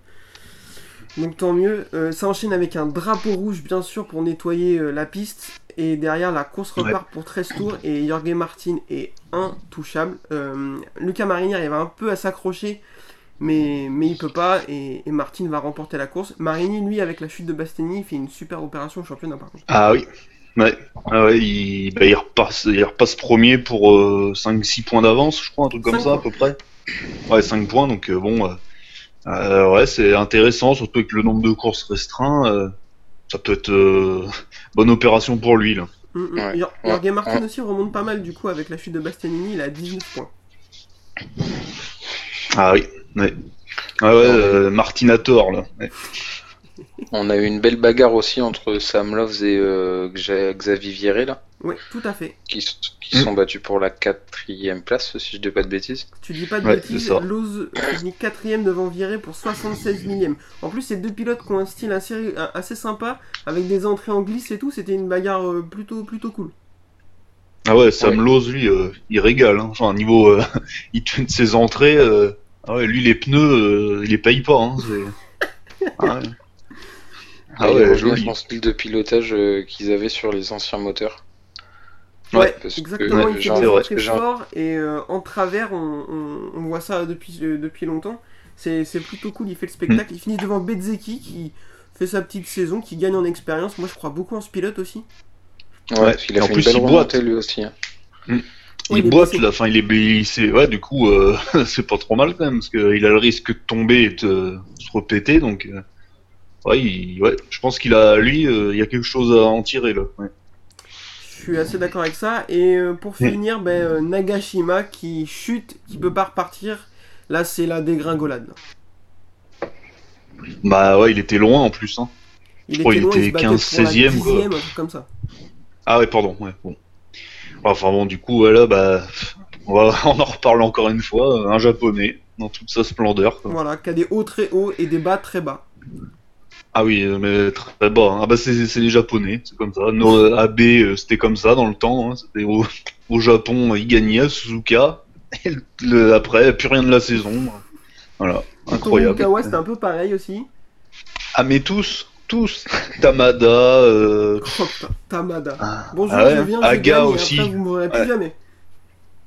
Donc tant mieux. Euh, ça enchaîne avec un drapeau rouge, bien sûr, pour nettoyer euh, la piste. Et derrière, la course repart pour treize tours. Et Jorge Martin est intouchable. Euh, Luca Marini arrive un peu à s'accrocher, mais, mais il peut pas. Et, et Martin va remporter la course. Marini, lui, avec la chute de Bastianini, il fait une super opération au championnat, par contre. Ah oui. Ouais, ah ouais il, bah, il, repasse, il repasse premier pour euh, cinq six points d'avance, je crois, un truc comme ça points. à peu près. Ouais, cinq points, donc euh, bon, euh, euh, ouais, c'est intéressant, surtout avec le nombre de courses restreint, euh, ça peut être euh, bonne opération pour lui, là. Mm, mm. Ouais. Jorge ouais. ouais. Martin ouais. aussi remonte pas mal, du coup, avec la chute de Bastianini, il a dix-huit points. Ah oui, ouais. Ah ouais, ouais. Euh, Martin a tort, là. Ouais. On a eu une belle bagarre aussi entre Sam Lowes et euh, Xavier Vieré, là. Oui, tout à fait. Qui, qui mmh. sont battus pour la quatrième place, si je dis pas de bêtises. Tu dis pas de ouais, bêtises, Lowes finit quatrième devant Vieré pour soixante-seize millième. En plus, ces deux pilotes qui ont un style assez, assez sympa, avec des entrées en glisse et tout, c'était une bagarre euh, plutôt, plutôt cool. Ah ouais, Sam ouais. Lowes, lui, euh, il régale. Hein. Enfin, niveau, euh, il tune ses entrées. Euh... Ah ouais, lui, les pneus, euh, il les paye pas. Hein, c'est... ah ouais. Ah ouais, ouais joli. Son style de pilotage euh, qu'ils avaient sur les anciens moteurs. Ouais, ouais parce exactement, que, ouais, il fait des entrées fort et euh, en travers, on, on, on voit ça depuis, euh, depuis longtemps. C'est, c'est plutôt cool, il fait le spectacle. Mm. Il finit devant Bezzecchi qui fait sa petite saison, qui gagne en expérience. Moi, je crois beaucoup en ce pilote aussi. Ouais, ouais il a fait en une plus, belle remontée lui aussi. Hein. Mm. Ouais, il, il boite, là, enfin, il est blessé. Ouais, du coup, euh, c'est pas trop mal quand même, parce qu'il a le risque de tomber et de euh, se repéter, donc... Euh... Ouais, il, ouais, je pense qu'il a, lui, euh, il y a quelque chose à en tirer là. Ouais. Je suis assez d'accord avec ça. Et euh, pour finir, ben, euh, Nagashima qui chute, qui peut pas repartir. Là, c'est la dégringolade. Bah ouais, il était loin en plus. Hein. Il je crois qu'il était, était quinze seizième quoi. Comme ça. Ah ouais, pardon. Ouais, bon. Enfin bon, du coup, là, bah, on, va, on en reparle encore une fois. Un Japonais dans toute sa splendeur. Quoi. Voilà, qui a des hauts très hauts et des bas très bas. Ah oui, mais très bas. Ah bah c'est, c'est les Japonais, c'est comme ça. Nos A B, c'était comme ça dans le temps. Hein. C'était au, au Japon, ils gagnaient, Suzuka. Et le, le, après, plus rien de la saison. Voilà, incroyable. Tomokawa, c'était un peu pareil aussi. Ah mais tous, tous. Tamada. Euh... Oh, Tamada. Ah, bonjour, ah ouais. je viens, je Haga gagne, aussi. Après, vous m'aurez plus ouais. jamais.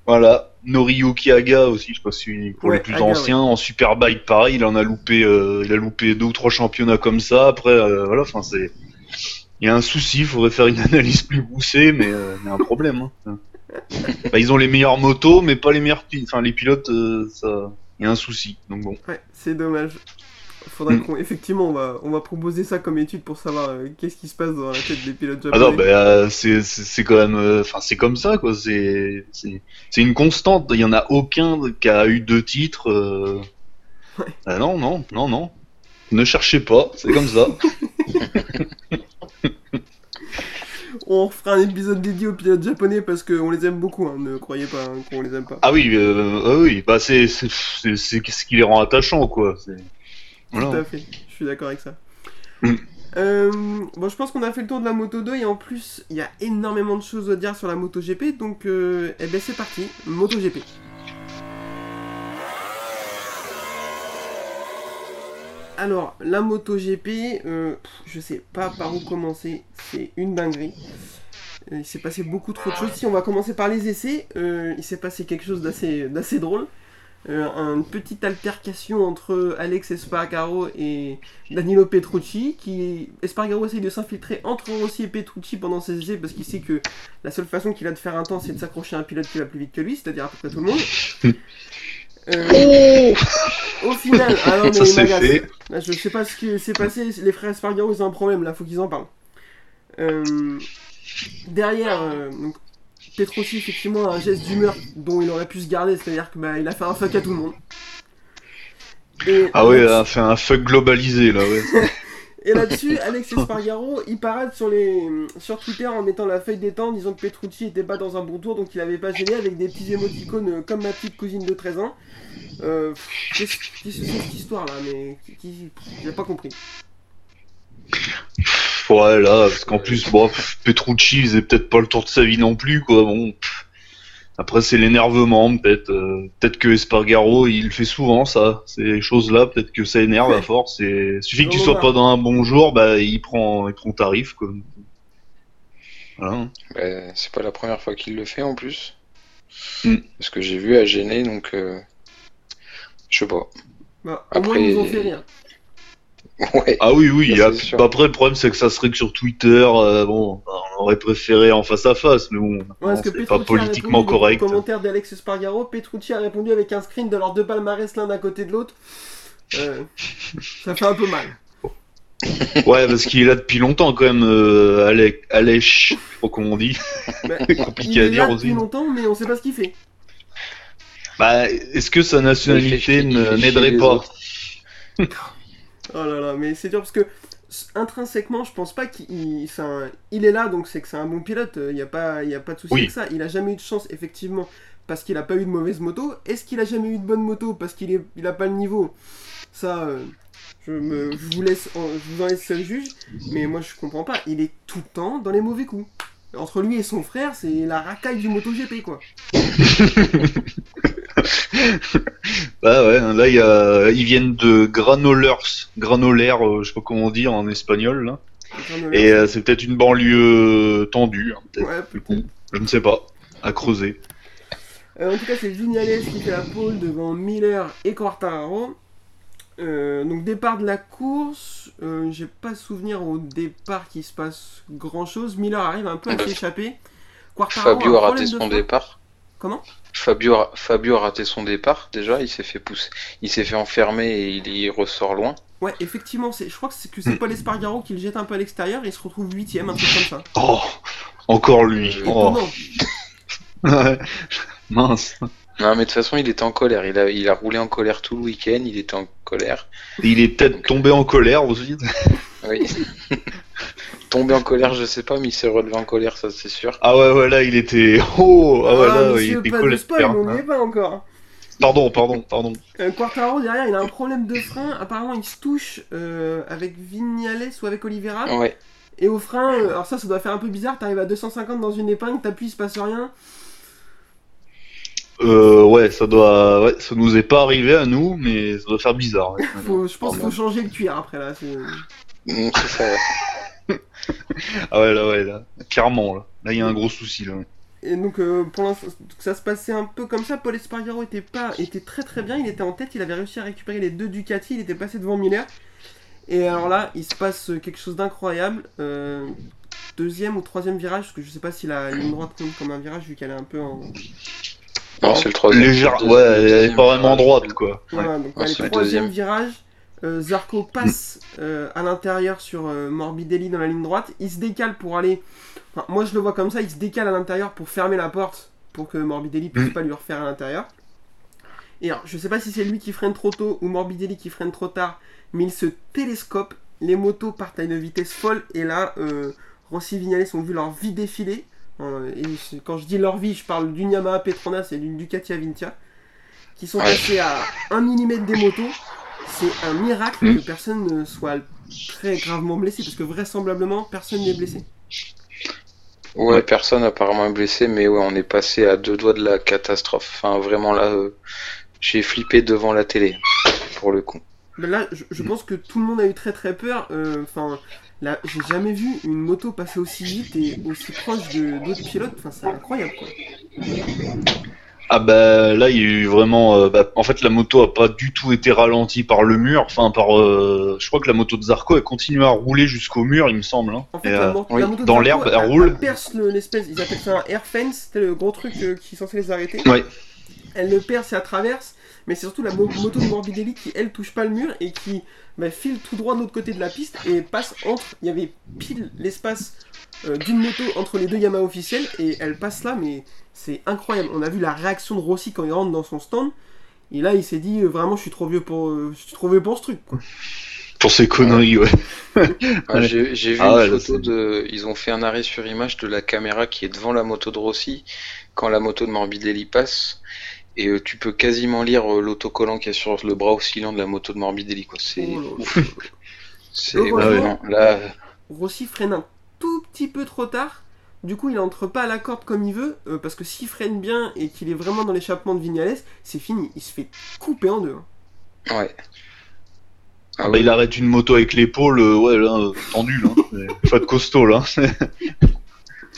Voilà, Noriyuki Haga aussi, je sais pas si pour ouais, les plus Haga, anciens, ouais. en Superbike pareil, il en a loupé, euh, il a loupé deux ou trois championnats comme ça. Après, euh, voilà, enfin c'est, il y a un souci, il faudrait faire une analyse plus poussée, mais euh, il y a un problème. Hein. Bah, ils ont les meilleures motos, mais pas les meilleurs, enfin les pilotes, euh, ça, il y a un souci. Donc bon. Ouais, c'est dommage. Faudrait qu'on, effectivement, on va, on va proposer ça comme étude pour savoir euh, qu'est-ce qui se passe dans la tête des pilotes japonais. Ah non, bah, euh, c'est, c'est, c'est quand même, enfin, euh, c'est comme ça, quoi. C'est, c'est, c'est une constante. Il y en a aucun qui a eu deux titres. Euh... Ouais. Ah non, non, non, non. Ne cherchez pas. C'est comme ça. On refera un épisode dédié aux pilotes japonais parce qu'on les aime beaucoup, hein, ne croyez pas hein, qu'on les aime pas. Ah oui, euh, ah oui. Bah c'est, c'est, c'est, c'est, c'est ce qui les rend attachants, quoi. C'est... Tout à fait, je suis d'accord avec ça. Mm. Euh, bon, je pense qu'on a fait le tour de la Moto deux et en plus, il y a énormément de choses à dire sur la Moto G P, donc euh, eh ben, c'est parti, Moto G P. Alors, la Moto G P, euh, je sais pas par où commencer, c'est une dinguerie. Il s'est passé beaucoup trop de choses. Si on va commencer par les essais, euh, il s'est passé quelque chose d'assez, d'assez drôle. Euh, une petite altercation entre Aleix Espargaro et Danilo Petrucci, qui Espargaro essaye de s'infiltrer entre Rossi et Petrucci pendant ses essais parce qu'il sait que la seule façon qu'il a de faire un temps c'est de s'accrocher à un pilote qui va plus vite que lui, c'est-à-dire à peu près tout le monde. Euh, au final, ah non, mais ça Magas, c'est fait. Là, je sais pas ce qui s'est passé, les frères Espargaro ils ont un problème là, faut qu'ils en parlent. Euh, derrière, euh, donc. Petrucci effectivement a un geste d'humeur dont il aurait pu se garder, c'est-à-dire que bah, il a fait un fuck à tout le monde. Et ah ouais, il a fait un fuck globalisé là, ouais. Et là-dessus, Aleix Espargaro, il parade sur, les... sur Twitter en mettant la feuille des temps, en disant que Petrucci était pas dans un bon tour, donc il avait pas gêné, avec des petits émoticônes comme ma petite cousine de treize ans. Euh, qu'est-ce que c'est cette histoire là, mais qui... j'ai pas compris. Ouais, là, parce qu'en plus, bon, Petrucci faisait peut-être pas le tour de sa vie non plus, quoi, bon, Après, c'est l'énervement, peut-être. Euh, peut-être que Espargaro, il fait souvent ça, ces choses-là. Peut-être que ça énerve ouais. à force. Et... suffit que tu sois pas dans un bon jour, bah, il prend, il prend tarif, quoi. Voilà. Bah, c'est pas la première fois qu'il le fait en plus. Mm. Parce que j'ai vu à gêner, donc euh... je sais pas. Bah, au Après, moins, ils ont fait rien. Ouais. Ah oui, oui. Ça, a... Après, le problème, c'est que ça serait que sur Twitter, euh, bon, on aurait préféré en face à face, mais bon, ouais, non, c'est pas politiquement correct. Dans le commentaire d'Alex Espargaro, Petrucci a répondu avec un screen de leurs deux palmarès l'un à côté de l'autre. Euh, ça fait un peu mal. Ouais, parce qu'il est là depuis longtemps quand même, euh, Aleix, Aleix, je sais pas comment on dit. Bah, compliqué à dire aussi. Il est là depuis longtemps, mais on sait pas ce qu'il fait. Bah, est-ce que sa nationalité n'aiderait pas? Oh là là, mais c'est dur parce que intrinsèquement, je pense pas qu'il il, un, il est là, donc c'est que c'est un bon pilote, il euh, n'y a, a pas de souci oui. avec ça. Il a jamais eu de chance, effectivement, parce qu'il a pas eu de mauvaise moto. Est-ce qu'il a jamais eu de bonne moto parce qu'il est, il a pas le niveau? Ça, euh, je, me, je, vous laisse, je vous en laisse seul juge, mais moi je comprends pas. Il est tout le temps dans les mauvais coups. Entre lui et son frère, c'est la racaille du MotoGP, quoi. Bah ouais, là y a... ils viennent de Granollers, Granollers, euh, je sais pas comment dire en espagnol, là. Et euh, c'est peut-être une banlieue tendue, hein, peut-être. Ouais, peut-être. Je ne sais pas, à creuser. Euh, en tout cas, c'est Viñales qui fait la pole devant Miller et Quartararo. Euh, donc départ de la course, euh, j'ai pas souvenir au départ qu'il se passe grand chose. Miller arrive un peu à s'échapper. Quartararo Fabio a, a raté son départ. Comment Fabio a... Fabio a raté son départ déjà, il s'est fait pousser, il s'est fait enfermer et il y ressort loin. Ouais, effectivement, c'est... je crois que c'est, que c'est Pol Espargaro qui le jette un peu à l'extérieur et il se retrouve huitième, un truc comme ça. Oh, encore lui. Oh. Ouais. Mince. Non, mais de toute façon, il était en colère. Il a, il a roulé en colère tout le week-end. Il était en colère. Et il est peut-être Donc... tombé en colère aussi. Oui. Tombé en colère, je sais pas, mais il s'est relevé en colère, ça c'est sûr. Ah ouais, ouais, là, il était. Oh, ah ouais, là, monsieur, il était pas colère. De spoil, mais on n'y est pas encore. Pardon, pardon, pardon. Euh, Quartararo derrière, il a un problème de frein. Apparemment, il se touche euh, avec Viñales ou avec Oliveira. Ouais. Et au frein, euh, alors ça, ça doit faire un peu bizarre. T'arrives à deux cent cinquante dans une épingle, t'appuies, il se passe rien. Euh, ouais, ça doit, ouais, ça nous est pas arrivé à nous, mais ça doit faire bizarre. Ouais. Faut, je pense qu'il faut changer le cuir après là. C'est, c'est ça. Ouais. Ah ouais là, ouais là, clairement là, là il y a un gros souci là. Et donc euh, pour l'instant, ça se passait un peu comme ça. Pol Espargaro était pas, était très très bien, il était en tête, il avait réussi à récupérer les deux Ducati, il était passé devant Miller. Et alors là, il se passe quelque chose d'incroyable. Euh... Deuxième ou troisième virage, parce que je sais pas si la ligne droite compte comme un virage vu qu'elle est un peu en. Non, c'est le troisième. Légère, ouais, elle est pas vraiment droite, quoi. Voilà, ouais, donc ah, le troisième virage, euh, Zarco passe euh, à l'intérieur sur euh, Morbidelli dans la ligne droite. Il se décale pour aller. Enfin, moi, je le vois comme ça. Il se décale à l'intérieur pour fermer la porte, pour que Morbidelli puisse pas lui refaire à l'intérieur. Et alors, je sais pas si c'est lui qui freine trop tôt ou Morbidelli qui freine trop tard, mais il se télescope. Les motos partent à une vitesse folle, et là, euh, Rossi et Viñales ont vu leur vie défiler. Et quand je dis leur vie, je parle d'une Yamaha Petronas et d'une Ducati Avintia qui sont passés à un millimètre des motos. C'est un miracle mmh. que personne ne soit très gravement blessé, parce que vraisemblablement personne n'est blessé. Ouais, ouais. Personne apparemment est blessé, mais ouais, on est passé à deux doigts de la catastrophe. Enfin, vraiment là, euh, j'ai flippé devant la télé pour le coup. Mais là, je, je pense que tout le monde a eu très très peur. Enfin. Euh, Là, j'ai jamais vu une moto passer aussi vite et aussi proche de, d'autres pilotes. Enfin, c'est incroyable, quoi. Ah bah là, il y a eu vraiment. Euh, bah, en fait, la moto a pas du tout été ralentie par le mur. Enfin, par. Euh, je crois que la moto de Zarco elle continue à rouler jusqu'au mur, il me semble. Hein. En fait, et, la, mo- oui, la moto de dans Zarco, l'herbe, elle, elle roule. Elle perce le, l'espèce. Ils appellent ça un air fence. C'était le gros truc euh, qui est censé les arrêter. Ouais. Elle le perce et elle traverse. Mais c'est surtout la mo- moto de Morbidelli qui, elle, touche pas le mur et qui bah, file tout droit de l'autre côté de la piste et passe entre... Il y avait pile l'espace euh, d'une moto entre les deux Yamaha officiels et elle passe là, mais c'est incroyable. On a vu la réaction de Rossi quand il rentre dans son stand et là, il s'est dit euh, « Vraiment, je suis trop vieux pour, euh, je suis trop vieux pour ce truc, quoi. » Pour ces conneries, ouais. Ah, j'ai, j'ai vu ah, une ouais, photo de... Ils ont fait un arrêt sur image de la caméra qui est devant la moto de Rossi quand la moto de Morbidelli passe. Et euh, tu peux quasiment lire euh, l'autocollant qui est sur le bras oscillant de la moto de Morbidelli, quoi. C'est... Oh là là. C'est... Donc, bah, ouais, non, là... Rossi freine un tout petit peu trop tard. du coup il n'entre pas à la corde comme il veut, euh, parce que s'il freine bien et qu'il est vraiment dans l'échappement de Viñales, c'est fini, il se fait couper en deux. Hein. Ouais. Ah bah, oui. Il arrête une moto avec l'épaule, euh, ouais là, euh, tant nul, hein. Pas de costaud là.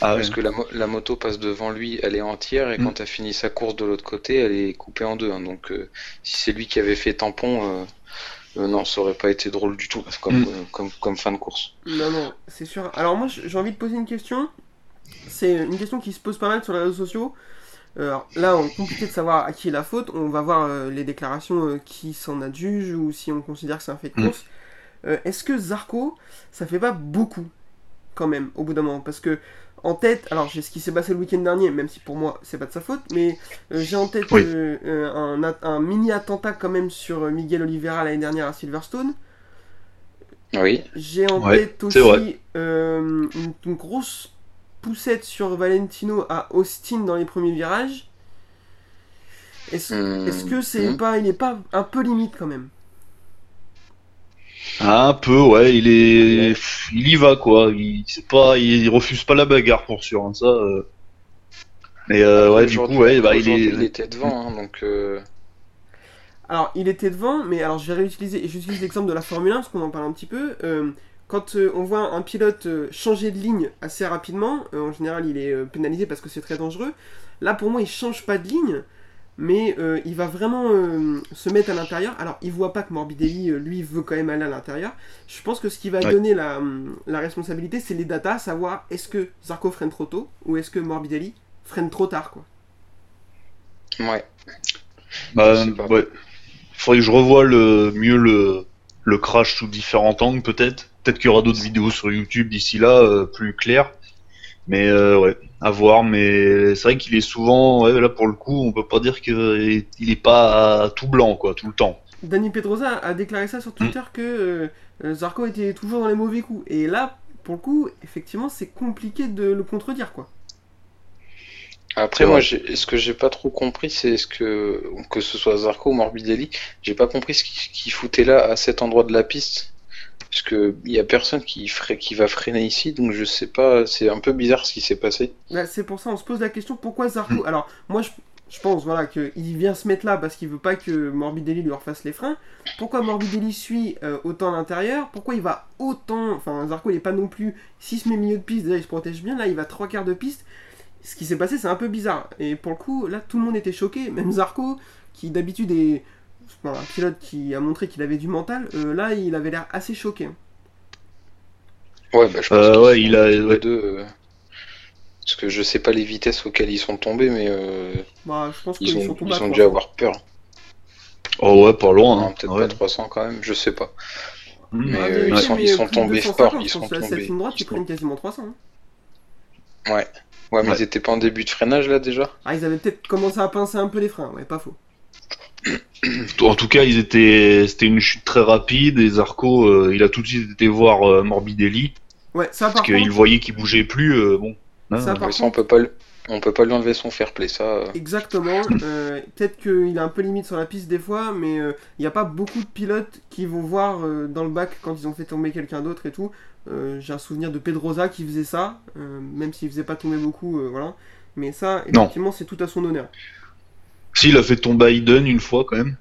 Ah, parce ouais. que la, mo- la moto passe devant lui, elle est entière, et mmh. quand elle finit sa course de l'autre côté, elle est coupée en deux. Hein, donc euh, si c'est lui qui avait fait tampon, euh, euh, non, ça aurait pas été drôle du tout, comme, mmh. euh, comme, comme fin de course. Non, non, c'est sûr. Alors moi, j'ai envie de poser une question. C'est une question qui se pose pas mal sur les réseaux sociaux. Alors là, on est compliqué de savoir à qui est la faute. On va voir euh, les déclarations euh, qui s'en adjugent, ou si on considère que c'est un fait de course. Mmh. Euh, est-ce que Zarco, ça fait pas beaucoup, quand même, au bout d'un moment? Parce que en tête, alors j'ai ce qui s'est passé le week-end dernier, même si pour moi c'est pas de sa faute, mais euh, j'ai en tête oui. euh, euh, un, un mini attentat quand même sur Miguel Oliveira l'année dernière à Silverstone. Oui. J'ai en ouais, tête aussi euh, une, une grosse poussette sur Valentino à Austin dans les premiers virages. Est-ce, mmh. est-ce que c'est mmh. pas, il est pas un peu limite quand même? Un peu, ouais, il est, il y va quoi. Il, c'est pas, il refuse pas la bagarre pour sûr, hein, ça. Euh... Mais euh, ouais, du coup, ouais, bah il est. Il était devant, hein, donc. Euh... Alors, il était devant, mais alors j'ai réutilisé, j'utilise l'exemple de la Formule un parce qu'on en parle un petit peu. Euh, quand euh, on voit un pilote euh, changer de ligne assez rapidement, euh, en général, il est euh, pénalisé parce que c'est très dangereux. Là, pour moi, il change pas de ligne. Mais euh, il va vraiment euh, se mettre à l'intérieur. Alors, il voit pas que Morbidelli, euh, lui, veut quand même aller à l'intérieur. Je pense que ce qui va ouais. donner la, la responsabilité, c'est les datas, savoir est-ce que Zarco freine trop tôt ou est-ce que Morbidelli freine trop tard, quoi. Ouais. Bah, ouais. Faudrait que je revoie le, mieux le, le crash sous différents angles, peut-être. Peut-être qu'il y aura d'autres vidéos sur YouTube d'ici là, euh, plus claires. Mais euh, ouais, à voir, mais c'est vrai qu'il est souvent, ouais, là pour le coup, on peut pas dire qu'il est pas tout blanc, quoi, tout le temps. Dani Pedrosa a déclaré ça sur Twitter mmh. que euh, Zarco était toujours dans les mauvais coups. Et là, pour le coup, effectivement, c'est compliqué de le contredire, quoi. Après, moi, j'ai, ce que j'ai pas trop compris, c'est ce que, que ce soit Zarco ou Morbidelli, j'ai pas compris ce qu'il foutait là, à cet endroit de la piste. Parce que il y a personne qui, fre- qui va freiner ici, donc je sais pas, c'est un peu bizarre ce qui s'est passé. Bah, c'est pour ça on se pose la question pourquoi Zarco. Alors moi je, je pense voilà que il vient se mettre là parce qu'il veut pas que Morbidelli lui refasse les freins. Pourquoi Morbidelli suit euh, autant à l'intérieur? Pourquoi il va autant? Enfin Zarco il est pas non plus. S'il se met milieu de piste déjà il se protège bien. Là il va trois quarts de piste. Ce qui s'est passé c'est un peu bizarre. Et pour le coup là tout le monde était choqué, même Zarco qui d'habitude est Bon, un pilote qui a montré qu'il avait du mental, euh, là il avait l'air assez choqué. Ouais, bah, je pense euh, ouais, il a les deux. Euh, parce que je sais pas les vitesses auxquelles ils sont tombés, mais euh, bah, je pense ils, ont, sont tombés ils ont dû avoir peur. Oh ouais, pas loin, hein. Peut-être ouais. pas trois cents quand même, je sais pas. Mmh. Mais, ah, mais ils, ouais. sont, mais ils sont tombés fort, ils sont tombés. À cette ligne droite, ils prennent quasiment trois cents. Hein. Ouais. Ouais, mais ouais. ils étaient pas en début de freinage là déjà. Ah, ils avaient peut-être commencé à pincer un peu les freins, ouais, pas faux. En tout cas, ils étaient, c'était une chute très rapide et Zarco, euh, il a tout de suite été voir euh, Morbidelli. Ouais, ça par parce contre... qu'il voyait qu'il bougeait plus. Euh, bon, non, ça, euh... contre... ça on peut pas, l... on peut pas lui enlever son fair play, ça. Euh... Exactement. Euh, peut-être qu'il est un peu limite sur la piste des fois, mais il euh, n'y a pas beaucoup de pilotes qui vont voir euh, dans le bac quand ils ont fait tomber quelqu'un d'autre et tout. Euh, j'ai un souvenir de Pedrosa qui faisait ça, euh, même s'il faisait pas tomber beaucoup, euh, voilà. Mais ça, effectivement, non. c'est tout à son honneur. Si, il a fait tomber Hayden une fois quand même.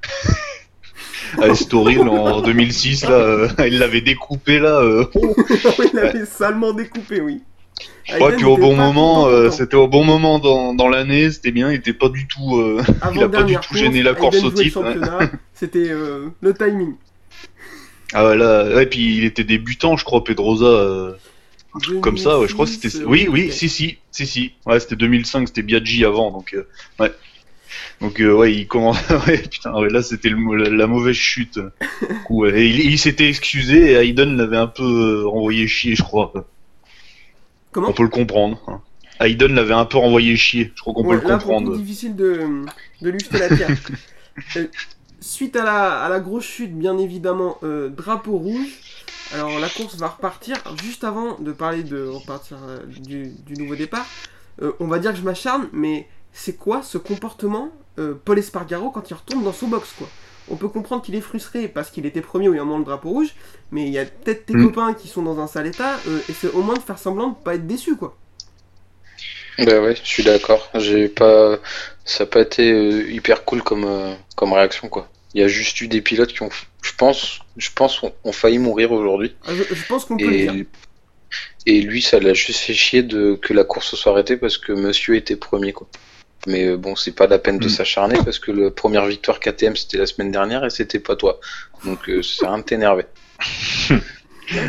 À Estoril en deux mille six, là, euh, il l'avait découpé là. Euh... il l'avait ouais. salement découpé, oui. Hayden ouais, puis au bon moment, euh, c'était au bon moment dans, dans l'année, c'était bien, il était pas du tout, euh, il a pas du tout course, gêné la course au titre. Ouais. C'était euh, le timing. Ah ouais, là, ouais, puis il était débutant, je crois, Pedrosa. Euh... Un truc deux mille six, comme ça, ouais, je crois que c'était. Oui, oui, okay. si, si, si, si. Ouais, c'était deux mille cinq, c'était Biaggi avant, donc euh, ouais. Donc euh, ouais, il commence. ouais, putain, ouais, là c'était le, la mauvaise chute. Coup, ouais. il, il s'était excusé et Hayden l'avait un peu euh, renvoyé chier, je crois. Comment ? On peut le comprendre. Hein. Hayden l'avait un peu renvoyé chier. Je crois qu'on ouais, peut là, le comprendre. C'est difficile de, de lui jeter la pierre. euh, suite à la, à la grosse chute, bien évidemment, euh, drapeau rouge. Alors la course va repartir. Juste avant de parler de repartir euh, du, du nouveau départ, euh, on va dire que je m'acharne, mais. C'est quoi ce comportement euh, Pol Espargaro quand il retombe dans son box, quoi. On peut comprendre qu'il est frustré parce qu'il était premier au moment le drapeau rouge, mais il y a peut-être tes mmh. copains qui sont dans un sale état, euh, et c'est au moins de faire semblant de ne pas être déçu, quoi. Bah ouais, je suis d'accord. J'ai pas, ça a pas été euh, hyper cool comme euh, comme réaction quoi. Il y a juste eu des pilotes qui ont, je pense, je pense, ont, ont failli mourir aujourd'hui. Ah, je, je pense qu'on peut et, le dire. Et lui, ça l'a juste fait chier de que la course soit arrêtée parce que Monsieur était premier quoi. Mais bon, c'est pas la peine mmh. de s'acharner parce que la première victoire K T M c'était la semaine dernière et c'était pas toi. Donc euh, c'est rien de t'énerver.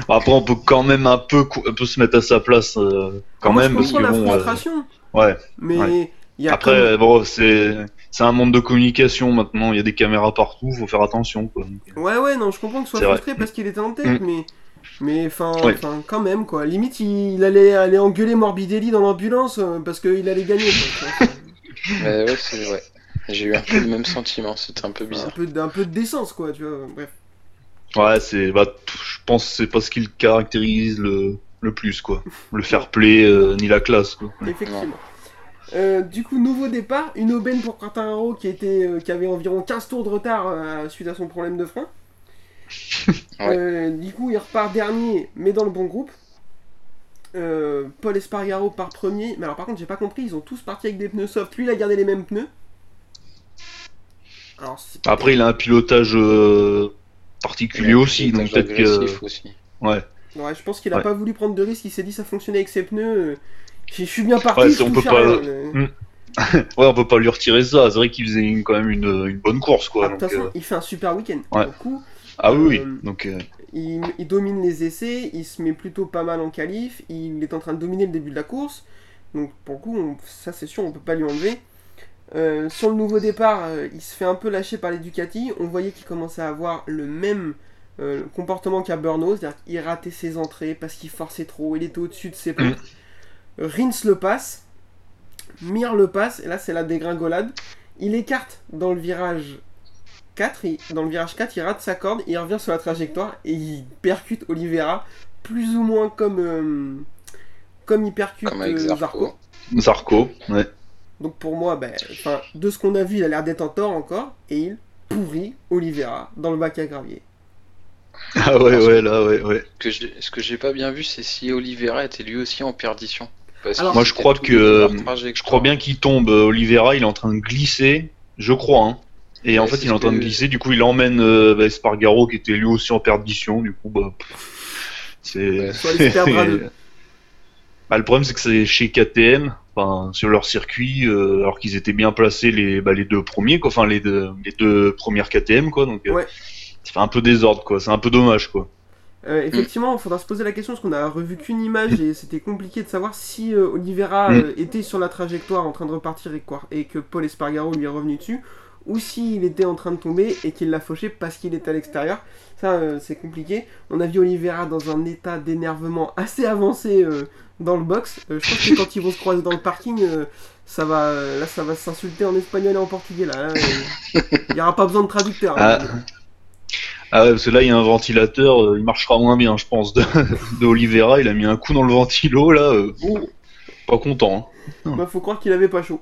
Après, on peut quand même un peu, un peu se mettre à sa place euh, quand Moi, même. Je comprends parce que, la bon, frustration. Euh, ouais. Mais ouais. Y a après, comme... bon, c'est, c'est un monde de communication maintenant. Il y a des caméras partout, faut faire attention. Quoi. Ouais, ouais, non, je comprends que soit frustré vrai. Parce qu'il était en tête, mmh. mais, mais, enfin, ouais. quand même quoi. Limite, il, il allait aller engueuler Morbidelli dans l'ambulance euh, parce qu'il allait gagner. Quoi. Mais ouais, c'est vrai. J'ai eu un peu le même sentiment. C'était un peu bizarre. Un peu, un peu de décence, quoi. Tu vois. Bref. Ouais, c'est, bah, je pense que c'est pas ce qui le caractérise le, le plus, quoi. Le fair play, euh, ni la classe, quoi. Effectivement. Euh, du coup, nouveau départ, une aubaine pour Quartararo qui, était, euh, qui avait environ quinze tours de retard euh, suite à son problème de frein. Ouais. Euh, du coup, il repart dernier, mais dans le bon groupe. Euh, Pol Espargaro part premier, mais alors par contre, j'ai pas compris, ils ont tous parti avec des pneus soft, lui il a gardé les mêmes pneus. Alors, c'est... Après, il a un pilotage. Euh... particulier aussi, donc peut-être que... Aussi. Ouais. ouais. Je pense qu'il a ouais. pas voulu prendre de risque, il s'est dit ça fonctionnait avec ses pneus, je suis bien parti, ouais, je on peut pas... euh... ouais, on peut pas lui retirer ça, c'est vrai qu'il faisait une, quand même une, une bonne course, quoi. Ah, donc, de toute façon, euh... il fait un super week-end, ouais. du coup... Ah oui, euh, donc... Euh... Il, il domine les essais, il se met plutôt pas mal en qualif, il est en train de dominer le début de la course, donc pour le coup, on... ça c'est sûr, on peut pas lui enlever. Euh, sur le nouveau départ, euh, il se fait un peu lâcher par les Ducati. On voyait qu'il commençait à avoir le même euh, comportement qu'à Burnout, c'est-à-dire qu'il ratait ses entrées parce qu'il forçait trop, il était au-dessus de ses potes. Mmh. Rins le passe, Mir le passe, et là c'est la dégringolade. Il écarte dans le virage quatre, il, dans le virage quatre, il rate sa corde, il revient sur la trajectoire et il percute Oliveira, plus ou moins comme, euh, comme il percute comme Zarco. Zarco, ouais. Donc pour moi, ben, de ce qu'on a vu, il a l'air d'être en tort encore, et il pourrit Oliveira dans le bac à gravier. Ah ouais, Alors, ouais, là, ouais, ouais. Que je, ce que j'ai pas bien vu, c'est si Oliveira était lui aussi en perdition. Parce Alors, moi, je crois que je crois bien qu'il tombe. Oliveira, il est en train de glisser, je crois. Hein. Et ouais, en fait, il est en train que... de glisser. Du coup, il emmène euh, bah, Espargaro, qui était lui aussi en perdition. Du coup, bah, c'est. Ouais. Bah, le problème, c'est que c'est chez K T M. Enfin, sur leur circuit, euh, alors qu'ils étaient bien placés les, bah, les deux premiers, quoi. Enfin les deux, les deux premières K T M, quoi. Donc, euh, ouais. ça fait un peu désordre, quoi. C'est un peu dommage, quoi. Euh, effectivement, il mmh. faudra se poser la question parce qu'on a revu qu'une image et c'était compliqué de savoir si euh, Oliveira mmh. euh, était sur la trajectoire en train de repartir et, quoi, et que Pol Espargaro lui est revenu dessus, ou s'il était en train de tomber et qu'il l'a fauché parce qu'il était à l'extérieur. Ça, euh, c'est compliqué. On a vu Oliveira dans un état d'énervement assez avancé. Euh, Dans le box, euh, je pense que quand ils vont se croiser dans le parking, euh, ça va, euh, là, ça va s'insulter en espagnol et en portugais. Là, il euh, n'y aura pas besoin de traducteur. Ah, hein. ah ouais, parce que là, il y a un ventilateur, euh, il marchera moins bien, je pense. De, de Oliveira, il a mis un coup dans le ventilo, là. Euh, oh. Pas content. Il hein. bah, faut croire qu'il avait pas chaud.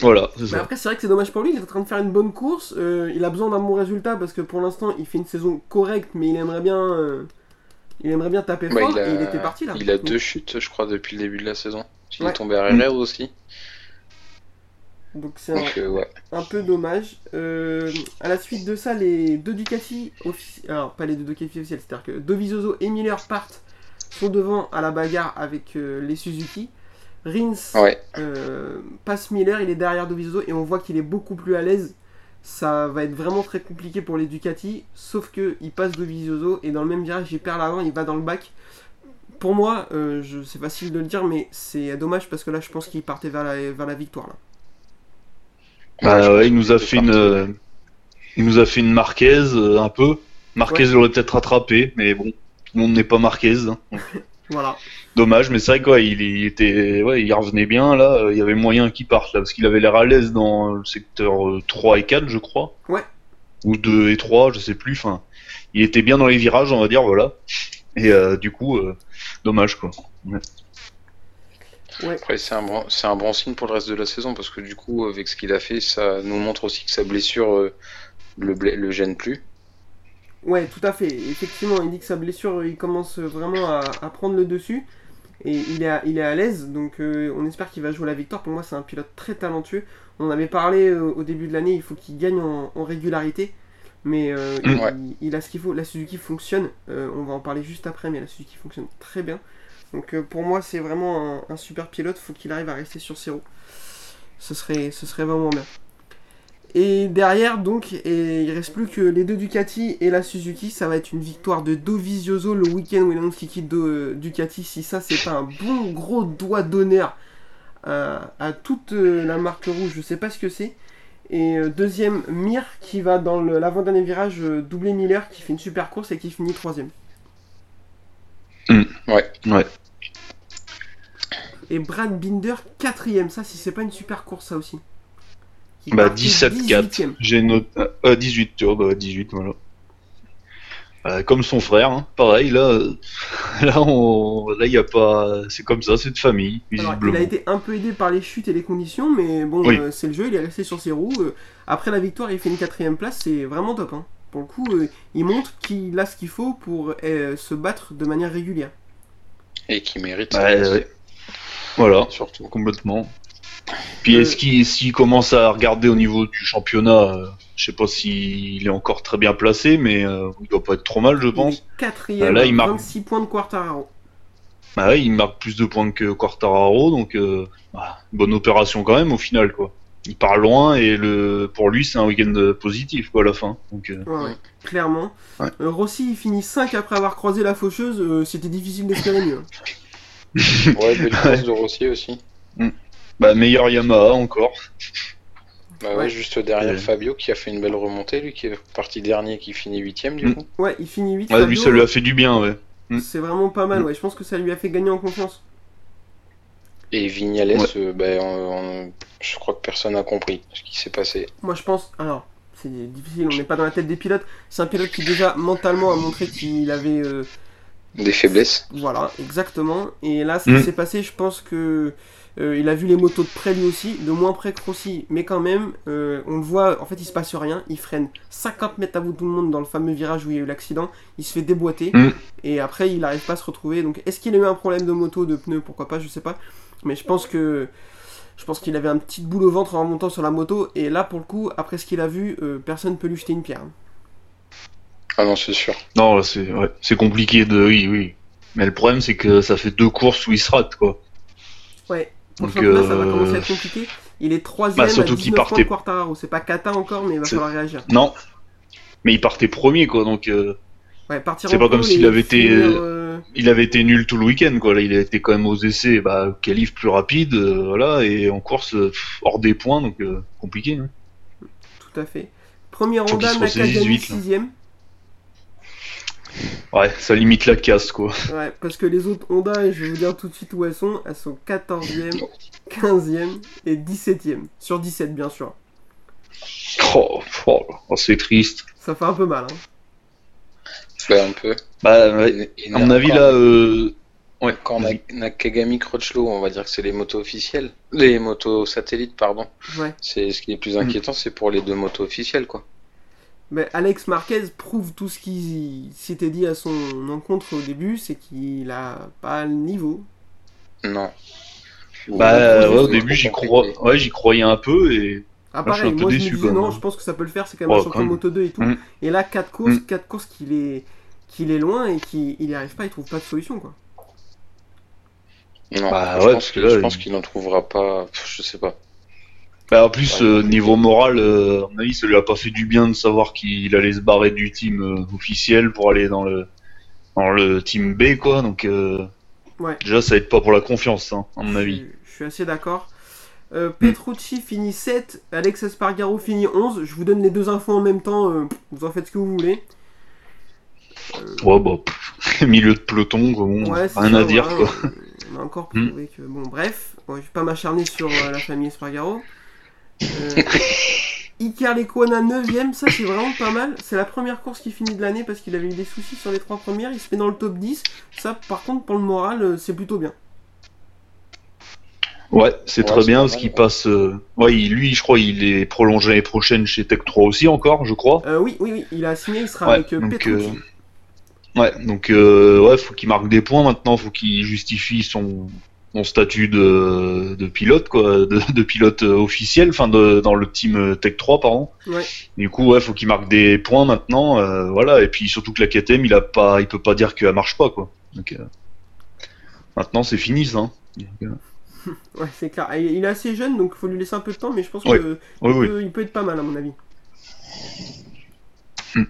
Voilà, c'est ça. Bah après, c'est vrai que c'est dommage pour lui, il est en train de faire une bonne course. Euh, il a besoin d'un bon résultat parce que pour l'instant, il fait une saison correcte, mais il aimerait bien. Euh... Il aimerait bien taper fort bah, il a... et il était parti là. Il a deux chutes, je crois, depuis le début de la saison. Il ouais. est tombé à R R aussi. Donc c'est Donc, un... Euh, ouais. un peu dommage. Euh, à la suite de ça, les deux Ducati officiels. Alors, pas les deux Ducati officiels, c'est-à-dire que Dovizioso et Miller partent, sont devant à la bagarre avec euh, les Suzuki. Rins ouais. euh, passe Miller, il est derrière Dovizioso et on voit qu'il est beaucoup plus à l'aise. Ça va être vraiment très compliqué pour les Ducati, sauf qu'il passe Dovizioso et dans le même virage, il perd l'avant, il va dans le bac. Pour moi, euh, je, c'est facile de le dire, mais c'est dommage parce que là, je pense qu'il partait vers la, vers la victoire. Là. Bah ouais, ouais, il, nous a fait une, euh, il nous a fait une Marquez, euh, un peu. Marquez ouais. l'aurait peut-être rattrapé, mais bon, tout le monde n'est pas Marquez. Hein. Voilà. Dommage, mais c'est vrai quoi, il, il était, ouais, il revenait bien là. Euh, il y avait moyen qu'il parte là, parce qu'il avait l'air à l'aise dans le secteur euh, trois et quatre, je crois. Ouais. Ou deux et trois, je sais plus. Enfin, il était bien dans les virages, on va dire, voilà. Et euh, du coup, euh, dommage quoi. Ouais. Ouais. Après, c'est un bon, c'est un bon signe pour le reste de la saison, parce que du coup, avec ce qu'il a fait, ça nous montre aussi que sa blessure euh, le, le gêne plus. Ouais, tout à fait. Effectivement, il dit que sa blessure, il commence vraiment à, à prendre le dessus. et il est à, il est à l'aise, donc euh, on espère qu'il va jouer la victoire. Pour moi c'est un pilote très talentueux, on avait parlé euh, au début de l'année, il faut qu'il gagne en, en régularité, mais euh, ouais. il, il a ce qu'il faut, la Suzuki fonctionne, euh, on va en parler juste après, mais la Suzuki fonctionne très bien, donc euh, pour moi c'est vraiment un, un super pilote, faut qu'il arrive à rester sur ses roues, ce serait, ce serait vraiment bien. Et derrière, donc, et il ne reste plus que les deux Ducati et la Suzuki. Ça va être une victoire de Dovizioso le week-end où il annonce qu'il quitte euh, Ducati. Si ça, c'est pas un bon gros doigt d'honneur euh, à toute euh, la marque rouge, je ne sais pas ce que c'est. Et euh, deuxième, Mir qui va dans l'avant-dernier virage euh, doubler Miller qui fait une super course et qui finit troisième. Mmh, ouais, ouais. Et Brad Binder quatrième. Ça, si c'est pas une super course, ça aussi. Bah dix-sept quatre, j'ai noté euh, dix-huit, tu vois, bah dix-huit, voilà. Euh, comme son frère, hein. Pareil, là, là, on... là, y a pas... c'est comme ça, c'est de famille, visiblement. Alors, il a été un peu aidé par les chutes et les conditions, mais bon, oui. euh, c'est le jeu, il est resté sur ses roues. Après la victoire, il fait une quatrième place, c'est vraiment top, hein. Pour le coup, euh, il montre qu'il a ce qu'il faut pour euh, se battre de manière régulière. Et qu'il mérite. Bah, euh, voilà, surtout complètement. Puis est-ce qu'il s'il commence à regarder au niveau du championnat, euh, je sais pas s'il est encore très bien placé, mais euh, il doit pas être trop mal, je pense. Quatrième, euh, là, il marque vingt-six points de Quartararo. Bah ouais, il marque plus de points que Quartararo, donc euh, bah, bonne opération quand même au final, quoi. Il part loin et le pour lui c'est un week-end positif, quoi, à la fin. Donc, euh... ouais, ouais, clairement. Ouais. Euh, Rossi il finit cinq après avoir croisé la faucheuse, euh, c'était difficile d'espérer mieux. Ouais, belle course de Rossi aussi. Mm. Bah meilleur Yamaha encore. Bah ouais, ouais, juste derrière ouais. Fabio qui a fait une belle remontée, lui qui est parti dernier, qui finit huitième du mmh. coup. Ouais, il finit huitième. Ouais, lui ça lui a fait du bien, ouais. Mmh. C'est vraiment pas mal, mmh. ouais. Je pense que ça lui a fait gagner en confiance. Et Viñales, ouais. euh, bah, on, on, je crois que personne n'a compris ce qui s'est passé. Moi je pense, alors c'est difficile, on n'est pas dans la tête des pilotes. C'est un pilote qui déjà mentalement a montré qu'il avait euh... des faiblesses. Voilà, exactement. Et là, ce qui mmh. s'est passé, je pense que Euh, il a vu les motos de près lui aussi, de moins près que Rossi, mais quand même, euh, on le voit, en fait il se passe rien, il freine cinquante mètres à bout de tout le monde dans le fameux virage où il y a eu l'accident, il se fait déboîter, mmh. et après il n'arrive pas à se retrouver, donc est-ce qu'il a eu un problème de moto, de pneu, pourquoi pas, je sais pas, mais je pense que je pense qu'il avait un petit boule au ventre en remontant sur la moto, et là pour le coup, après ce qu'il a vu, euh, personne peut lui jeter une pierre. Ah non, c'est sûr. Non, c'est ouais, c'est compliqué de... Oui, oui. Mais le problème c'est que ça fait deux courses où il se rate, quoi. Ouais. Pour donc, le championnat, euh... ça va commencer à être compliqué. Il est troisième bah, à dix-neuf points de Quartararo. C'est pas Kata encore, mais il va falloir réagir. Non, mais il partait premier, quoi. Donc, euh... ouais, partir c'est pas comme s'il avait été, euh... il avait été nul tout le week-end, quoi. Là, il a été quand même aux essais, bah, qualif plus rapide, euh, voilà, et en course euh, hors des points, donc euh, compliqué. Hein. Tout à fait. Premier Honda, Nakagami sixième. Ouais, ça limite la casse, quoi. Ouais, parce que les autres Honda, je vais vous dire tout de suite où elles sont, elles sont quatorzième, quinzième et dix-septième. Sur dix-sept, bien sûr. Oh, oh, oh c'est triste. Ça fait un peu mal, hein. Ouais, un peu. Bah, ouais. À mon avis, là... Euh... Ouais, quand on a Nakagami Crutchlow, on va dire que c'est les motos officielles. Les motos satellites, pardon. Ouais. C'est ce qui est le plus inquiétant, mmh. c'est pour les deux motos officielles, quoi. Ben, Alex Marquez prouve tout ce qui s'était dit à son encontre au début, c'est qu'il a pas le niveau. Non. Bah ouais, au début j'y crois, ouais j'y croyais un peu et. Ah là, pareil, je suis un moi peu je déçu, me disais non, je pense que ça peut le faire, c'est quand même un champion moto deux et tout. Mmh. Et là quatre courses, mmh. quatre courses qu'il est, qu'il est loin et qu'il n'y arrive pas, il trouve pas de solution, quoi. Non. Bah, je ouais, pense que là, je il... pense qu'il n'en trouvera pas, je sais pas. Bah en plus, euh, niveau moral, euh, à mon avis, ça lui a pas fait du bien de savoir qu'il allait se barrer du team euh, officiel pour aller dans le dans le team B, quoi. Donc euh, ouais. déjà, ça aide pas pour la confiance, hein, à mon avis. Je, je suis assez d'accord. Euh, Petrucci finit sept, Aleix Espargaró finit onze. Je vous donne les deux infos en même temps, euh, vous en faites ce que vous voulez. Euh... Ouais, bah, pff, milieu de peloton, quoi, bon, ouais, rien ça, à voilà, dire, quoi. On, on a encore prouvé que... Bon, bref, bon, je vais pas m'acharner sur euh, la famille Espargaró. Euh, Iker Lecuona neuvième, ça c'est vraiment pas mal. C'est la première course qui finit de l'année parce qu'il avait eu des soucis sur les trois premières. Il se met dans le top dix. Ça, par contre, pour le moral, c'est plutôt bien. Ouais, c'est ouais, très c'est bien parce mal, qu'il ouais. passe. Euh... Ouais, lui, je crois, il est prolongé l'année prochaine chez Tech trois aussi, encore, je crois. Euh, oui, oui, oui, il a signé. Il sera ouais, avec euh, Petrucci. Euh... Ouais, donc euh, ouais, faut qu'il marque des points maintenant, faut qu'il justifie son, son statut de, de pilote, quoi, de, de pilote officiel, enfin dans le team Tech trois, pardon. Ouais. Du coup, ouais, faut qu'il marque des points maintenant, euh, voilà, et puis surtout que la K T M, il a pas, il peut pas dire qu'elle marche pas, quoi. Donc euh, maintenant, c'est fini, ça. Hein. Ouais, c'est clair. Il est assez jeune, donc faut lui laisser un peu de temps, mais je pense que ouais. euh, oui, il, oui. Peut, il peut être pas mal, à mon avis. Hmm.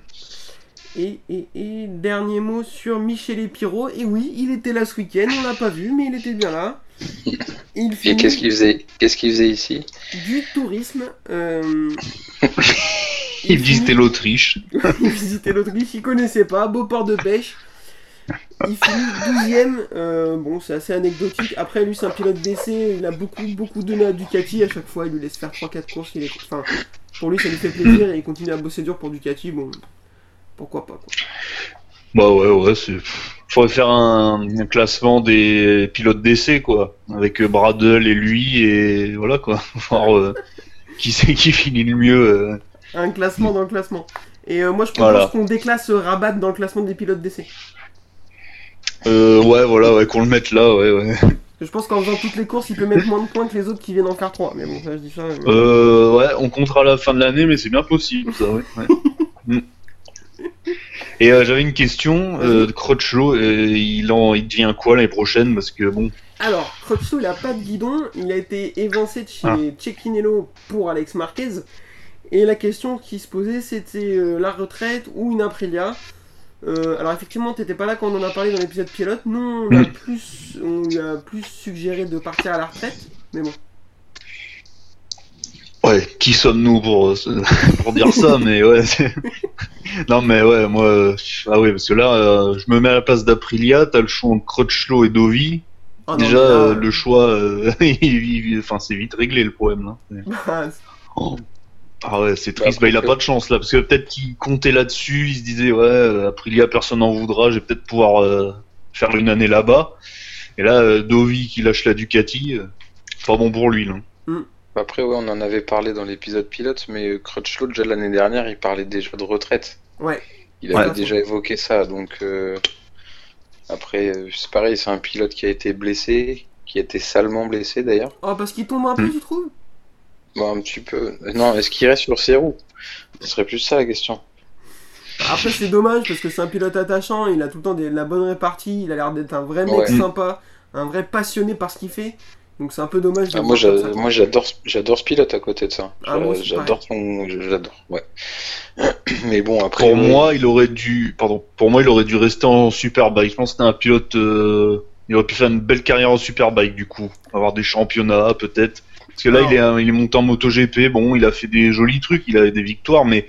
Et, et, et dernier mot sur Michele Pirro. Et oui, il était là ce week-end, on l'a pas vu, mais il était bien là. Il finit et qu'est-ce qu'il faisait Qu'est-ce qu'il faisait ici? Du tourisme. Euh... il, il visitait finit... l'Autriche. Il visitait l'Autriche, il connaissait pas, beau port de pêche. Il finit douzième. Euh, bon, c'est assez anecdotique. Après, lui, c'est un pilote d'essai, il a beaucoup, beaucoup donné à Ducati. À chaque fois, il lui laisse faire trois quatre courses. Il est... enfin, pour lui, ça lui fait plaisir et il continue à bosser dur pour Ducati. Bon. Pourquoi pas, quoi. Bah ouais, ouais, c'est... faudrait faire un, un classement des pilotes d'essai, quoi. Avec Bradle et lui, et voilà, quoi. Voir euh, qui c'est qui finit le mieux. Euh... Un classement dans le classement. Et euh, moi, je propose voilà. qu'on déclasse Rabat dans le classement des pilotes d'essai. Euh, ouais, voilà, ouais, qu'on le mette là, ouais, ouais. Je pense qu'en faisant toutes les courses, il peut mettre moins de points que les autres qui viennent en faire trois. Mais bon, ça, je dis ça. Mais... Euh, ouais, on comptera à la fin de l'année, mais c'est bien possible, ça, ouais. ouais. mm. Et euh, j'avais une question, euh, Crutchlow, euh, il, en, il devient quoi l'année prochaine? Parce que bon. Alors, Crutchlow, il a pas de guidon, il a été évincé de chez ah. Cecchinello pour Alex Marquez. Et la question qui se posait, c'était euh, la retraite ou une Aprilia. Euh, alors, effectivement, t'étais pas là quand on en a parlé dans l'épisode pilote. Nous, on, mmh. a plus, on lui a plus suggéré de partir à la retraite, mais bon. Ouais, qui sommes-nous pour, euh, pour dire ça, mais ouais, c'est... Non mais ouais, moi... Euh... Ah oui, parce que là, euh, je me mets à la place d'Aprilia, t'as le choix entre Crutchlow et Dovi. Oh, déjà, non, là... euh, le choix, euh... enfin, c'est vite réglé le problème, là. Bah, oh. Ah ouais, c'est triste, bah, bah, il a pas de chance, là, parce que peut-être qu'il comptait là-dessus, il se disait, ouais, Aprilia, personne n'en voudra, je vais peut-être pouvoir euh, faire une année là-bas. Et là, euh, Dovi qui lâche la Ducati, euh, pas bon pour lui, là. Mm. Après, ouais, on en avait parlé dans l'épisode pilote, mais Crutchlow, déjà l'année dernière, il parlait déjà de retraite. Ouais. Il avait ouais, déjà évoqué ça, donc... Euh... Après, c'est pareil, c'est un pilote qui a été blessé, qui a été salement blessé, d'ailleurs. Oh, parce qu'il tombe un peu, mmh. tu trouves? Bah, un petit peu... Non, est-ce qu'il reste sur ses roues? Ce serait plus ça, la question. Après, c'est dommage, parce que c'est un pilote attachant, il a tout le temps des... la bonne répartie, il a l'air d'être un vrai mec ouais. sympa, un vrai passionné par ce qu'il fait. Donc c'est un peu dommage. Ah, moi, j'a... ça, moi j'adore, j'adore ce pilote à côté de ça. Ah, moi, j'adore son, j'adore. Ouais. Mais bon après. Pour moi il aurait dû, pardon. Pour moi il aurait dû rester en Superbike. Je pense que c'était un pilote. Euh... Il aurait pu faire une belle carrière en Superbike du coup, avoir des championnats peut-être. Parce que là non. il est, un... il est monté en MotoGP. Bon, il a fait des jolis trucs, il a des victoires, mais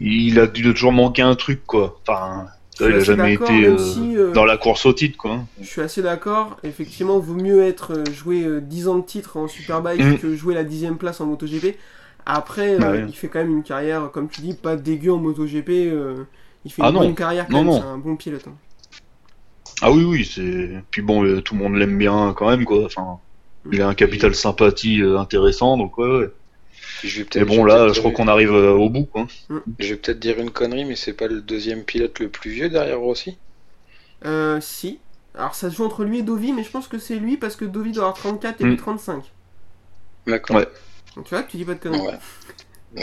il a toujours manqué un truc quoi. Enfin. Ça, il a jamais été euh, si, euh, dans la course au titre, quoi. Je suis assez d'accord. Effectivement, vaut mieux être euh, jouer euh, dix ans de titre en Superbike mmh. que jouer la dixième place en MotoGP. Après, ah, euh, ouais. il fait quand même une carrière, comme tu dis, pas dégueu en MotoGP. Euh, il fait ah, une non. bonne carrière quand non, même, non. c'est un bon pilote. Hein. Ah oui, oui, c'est... Puis bon, euh, tout le monde l'aime bien quand même, quoi. Enfin, mmh. il a un capital sympathie euh, intéressant, donc ouais, ouais. Mais bon, là, je crois dire... qu'on arrive euh, au bout, quoi. Je vais peut-être dire une connerie, mais c'est pas le deuxième pilote le plus vieux derrière Rossi? Euh, si. Alors, ça se joue entre lui et Dovi, mais je pense que c'est lui, parce que Dovi doit avoir trente-quatre et lui mmh. trente-cinq. D'accord. Ouais. Donc, tu vois, tu dis pas de conneries. Ouais.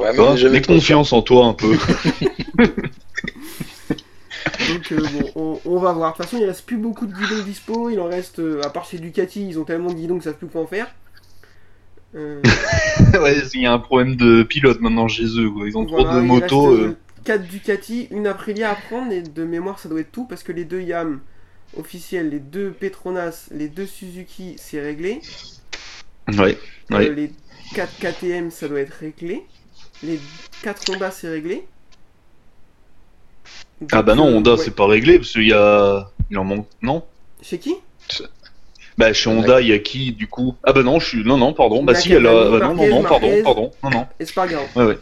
ouais, mais j'ai ouais, confiance en toi, un peu. Donc, euh, bon, on, on va voir. De toute façon, il reste plus beaucoup de guidons dispo. Il en reste, euh, à part chez Ducati, ils ont tellement de guidons qu'ils savent plus quoi en faire. Euh... ouais, il y a un problème de pilote maintenant chez eux, quoi. Ils ont voilà, trop de motos. Euh... quatre Ducati, une Aprilia à prendre, et de mémoire ça doit être tout parce que les deux Yam officiels, les deux Petronas, les deux Suzuki, c'est réglé. Ouais, euh, ouais. Les quatre K T M, ça doit être réglé. Les quatre Honda, c'est réglé. Donc, ah bah non, Honda, ouais. c'est pas réglé parce qu'il y a. Il en manque, non? Chez qui? c'est... Bah chez Honda, il y a qui du coup? Ah bah non, je suis non non pardon. Bah si elle a bah, non non non pardon pardon non non. Espargaro. Ouais ouais.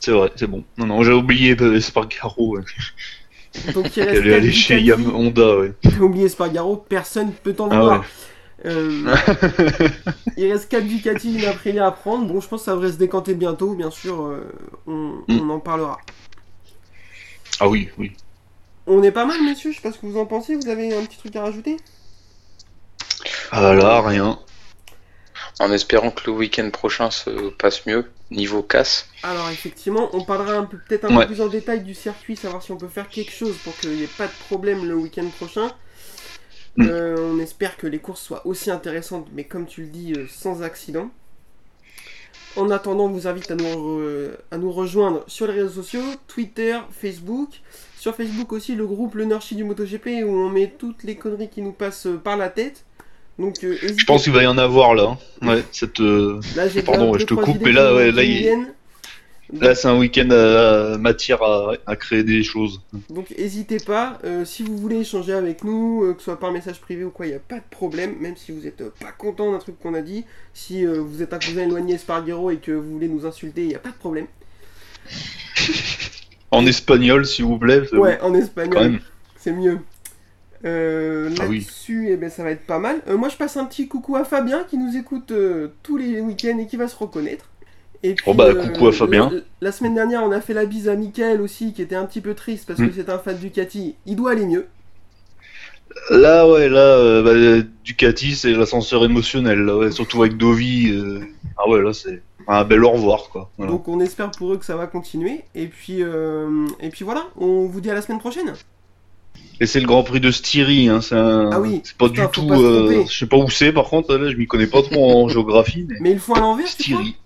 C'est vrai, c'est bon. Non non, j'ai oublié Espargaro. Ouais. Donc il reste allé chez Yam Honda ouais. J'ai oublié Espargaro, personne peut t'en vouloir. Ah ouais. euh... il reste quatre Ducati, une Aprilia à prendre. Bon, je pense que ça devrait se décanter bientôt, bien sûr, euh, on, mm. on en parlera. Ah oui, oui. On est pas mal, messieurs, je sais pas ce que vous en pensez, vous avez un petit truc à rajouter? Ah là, rien. En espérant que le week-end prochain se passe mieux, niveau casse. Alors effectivement, on parlera peut-être un ouais. peu plus en détail du circuit, savoir si on peut faire quelque chose pour qu'il n'y ait pas de problème le week-end prochain. Mmh. Euh, on espère que les courses soient aussi intéressantes, mais comme tu le dis, euh, sans accident. En attendant, on vous invite à nous, re... à nous rejoindre sur les réseaux sociaux, Twitter, Facebook. Sur Facebook aussi, le groupe Le Nurchi du MotoGP, où on met toutes les conneries qui nous passent par la tête. Donc, euh, je pense qu'il va y en avoir là. Ouais, cette, euh... là Pardon, ouais, je te coupe, mais là, ouais, là, il... là c'est un week-end à, à matière à, à créer des choses. Donc n'hésitez pas, euh, si vous voulez échanger avec nous, euh, que ce soit par message privé ou quoi, il n'y a pas de problème, même si vous n'êtes euh, pas content d'un truc qu'on a dit. Si euh, vous êtes un cousin éloigné Espargaro et que vous voulez nous insulter, il n'y a pas de problème. En espagnol, s'il vous plaît. Ouais, bon. En espagnol, c'est mieux. Euh, ah, Là-dessus, oui. eh ben, ça va être pas mal. Euh, moi, je passe un petit coucou à Fabien qui nous écoute euh, tous les week-ends et qui va se reconnaître. Et puis, oh bah, euh, coucou à Fabien. La, la semaine dernière, on a fait la bise à Mickaël aussi, qui était un petit peu triste parce mmh. que c'est un fan Ducati. Il doit aller mieux. Là, ouais, là, euh, bah, Ducati, c'est l'ascenseur émotionnel, là, ouais, surtout avec Dovi. Euh... Ah ouais, là, c'est un bel au revoir, quoi. Voilà. Donc, on espère pour eux que ça va continuer. Et puis, euh... et puis voilà, on vous dit à la semaine prochaine. Et c'est le Grand Prix de Styrie, hein, c'est un... ah oui, pas putain, du tout. Pas euh... Je sais pas où c'est, par contre, là, je m'y connais pas trop en géographie. Mais, mais il faut à l'envers, Styrie.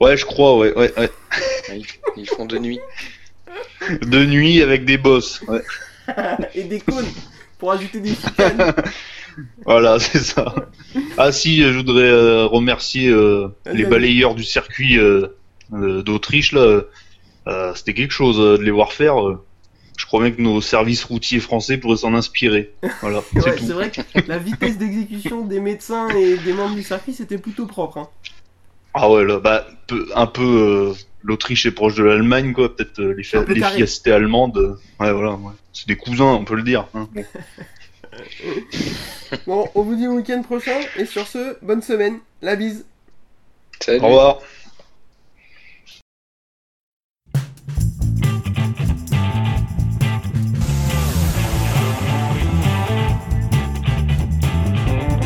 Ouais, je crois, ouais, ouais, ouais. Ils font de nuit. De nuit avec des bosses, ouais. Et des cônes, pour ajouter des chicanes. Voilà, c'est ça. Ah si, je voudrais euh, remercier euh, les balayeurs du circuit euh, euh, d'Autriche, là. Euh, C'était quelque chose euh, de les voir faire. Euh. Je crois bien que nos services routiers français pourraient s'en inspirer. Voilà, c'est ouais, tout. C'est vrai que la vitesse d'exécution des médecins et des membres du circuit, c'était plutôt propre, hein. Ah ouais, là, bah, peu, un peu, euh, l'Autriche est proche de l'Allemagne, quoi, peut-être euh, l'efficacité allemande. Euh, ouais, voilà, ouais. C'est des cousins, on peut le dire. Hein. Bon, on vous dit au week-end prochain, et sur ce, bonne semaine, la bise. Salut. Au revoir.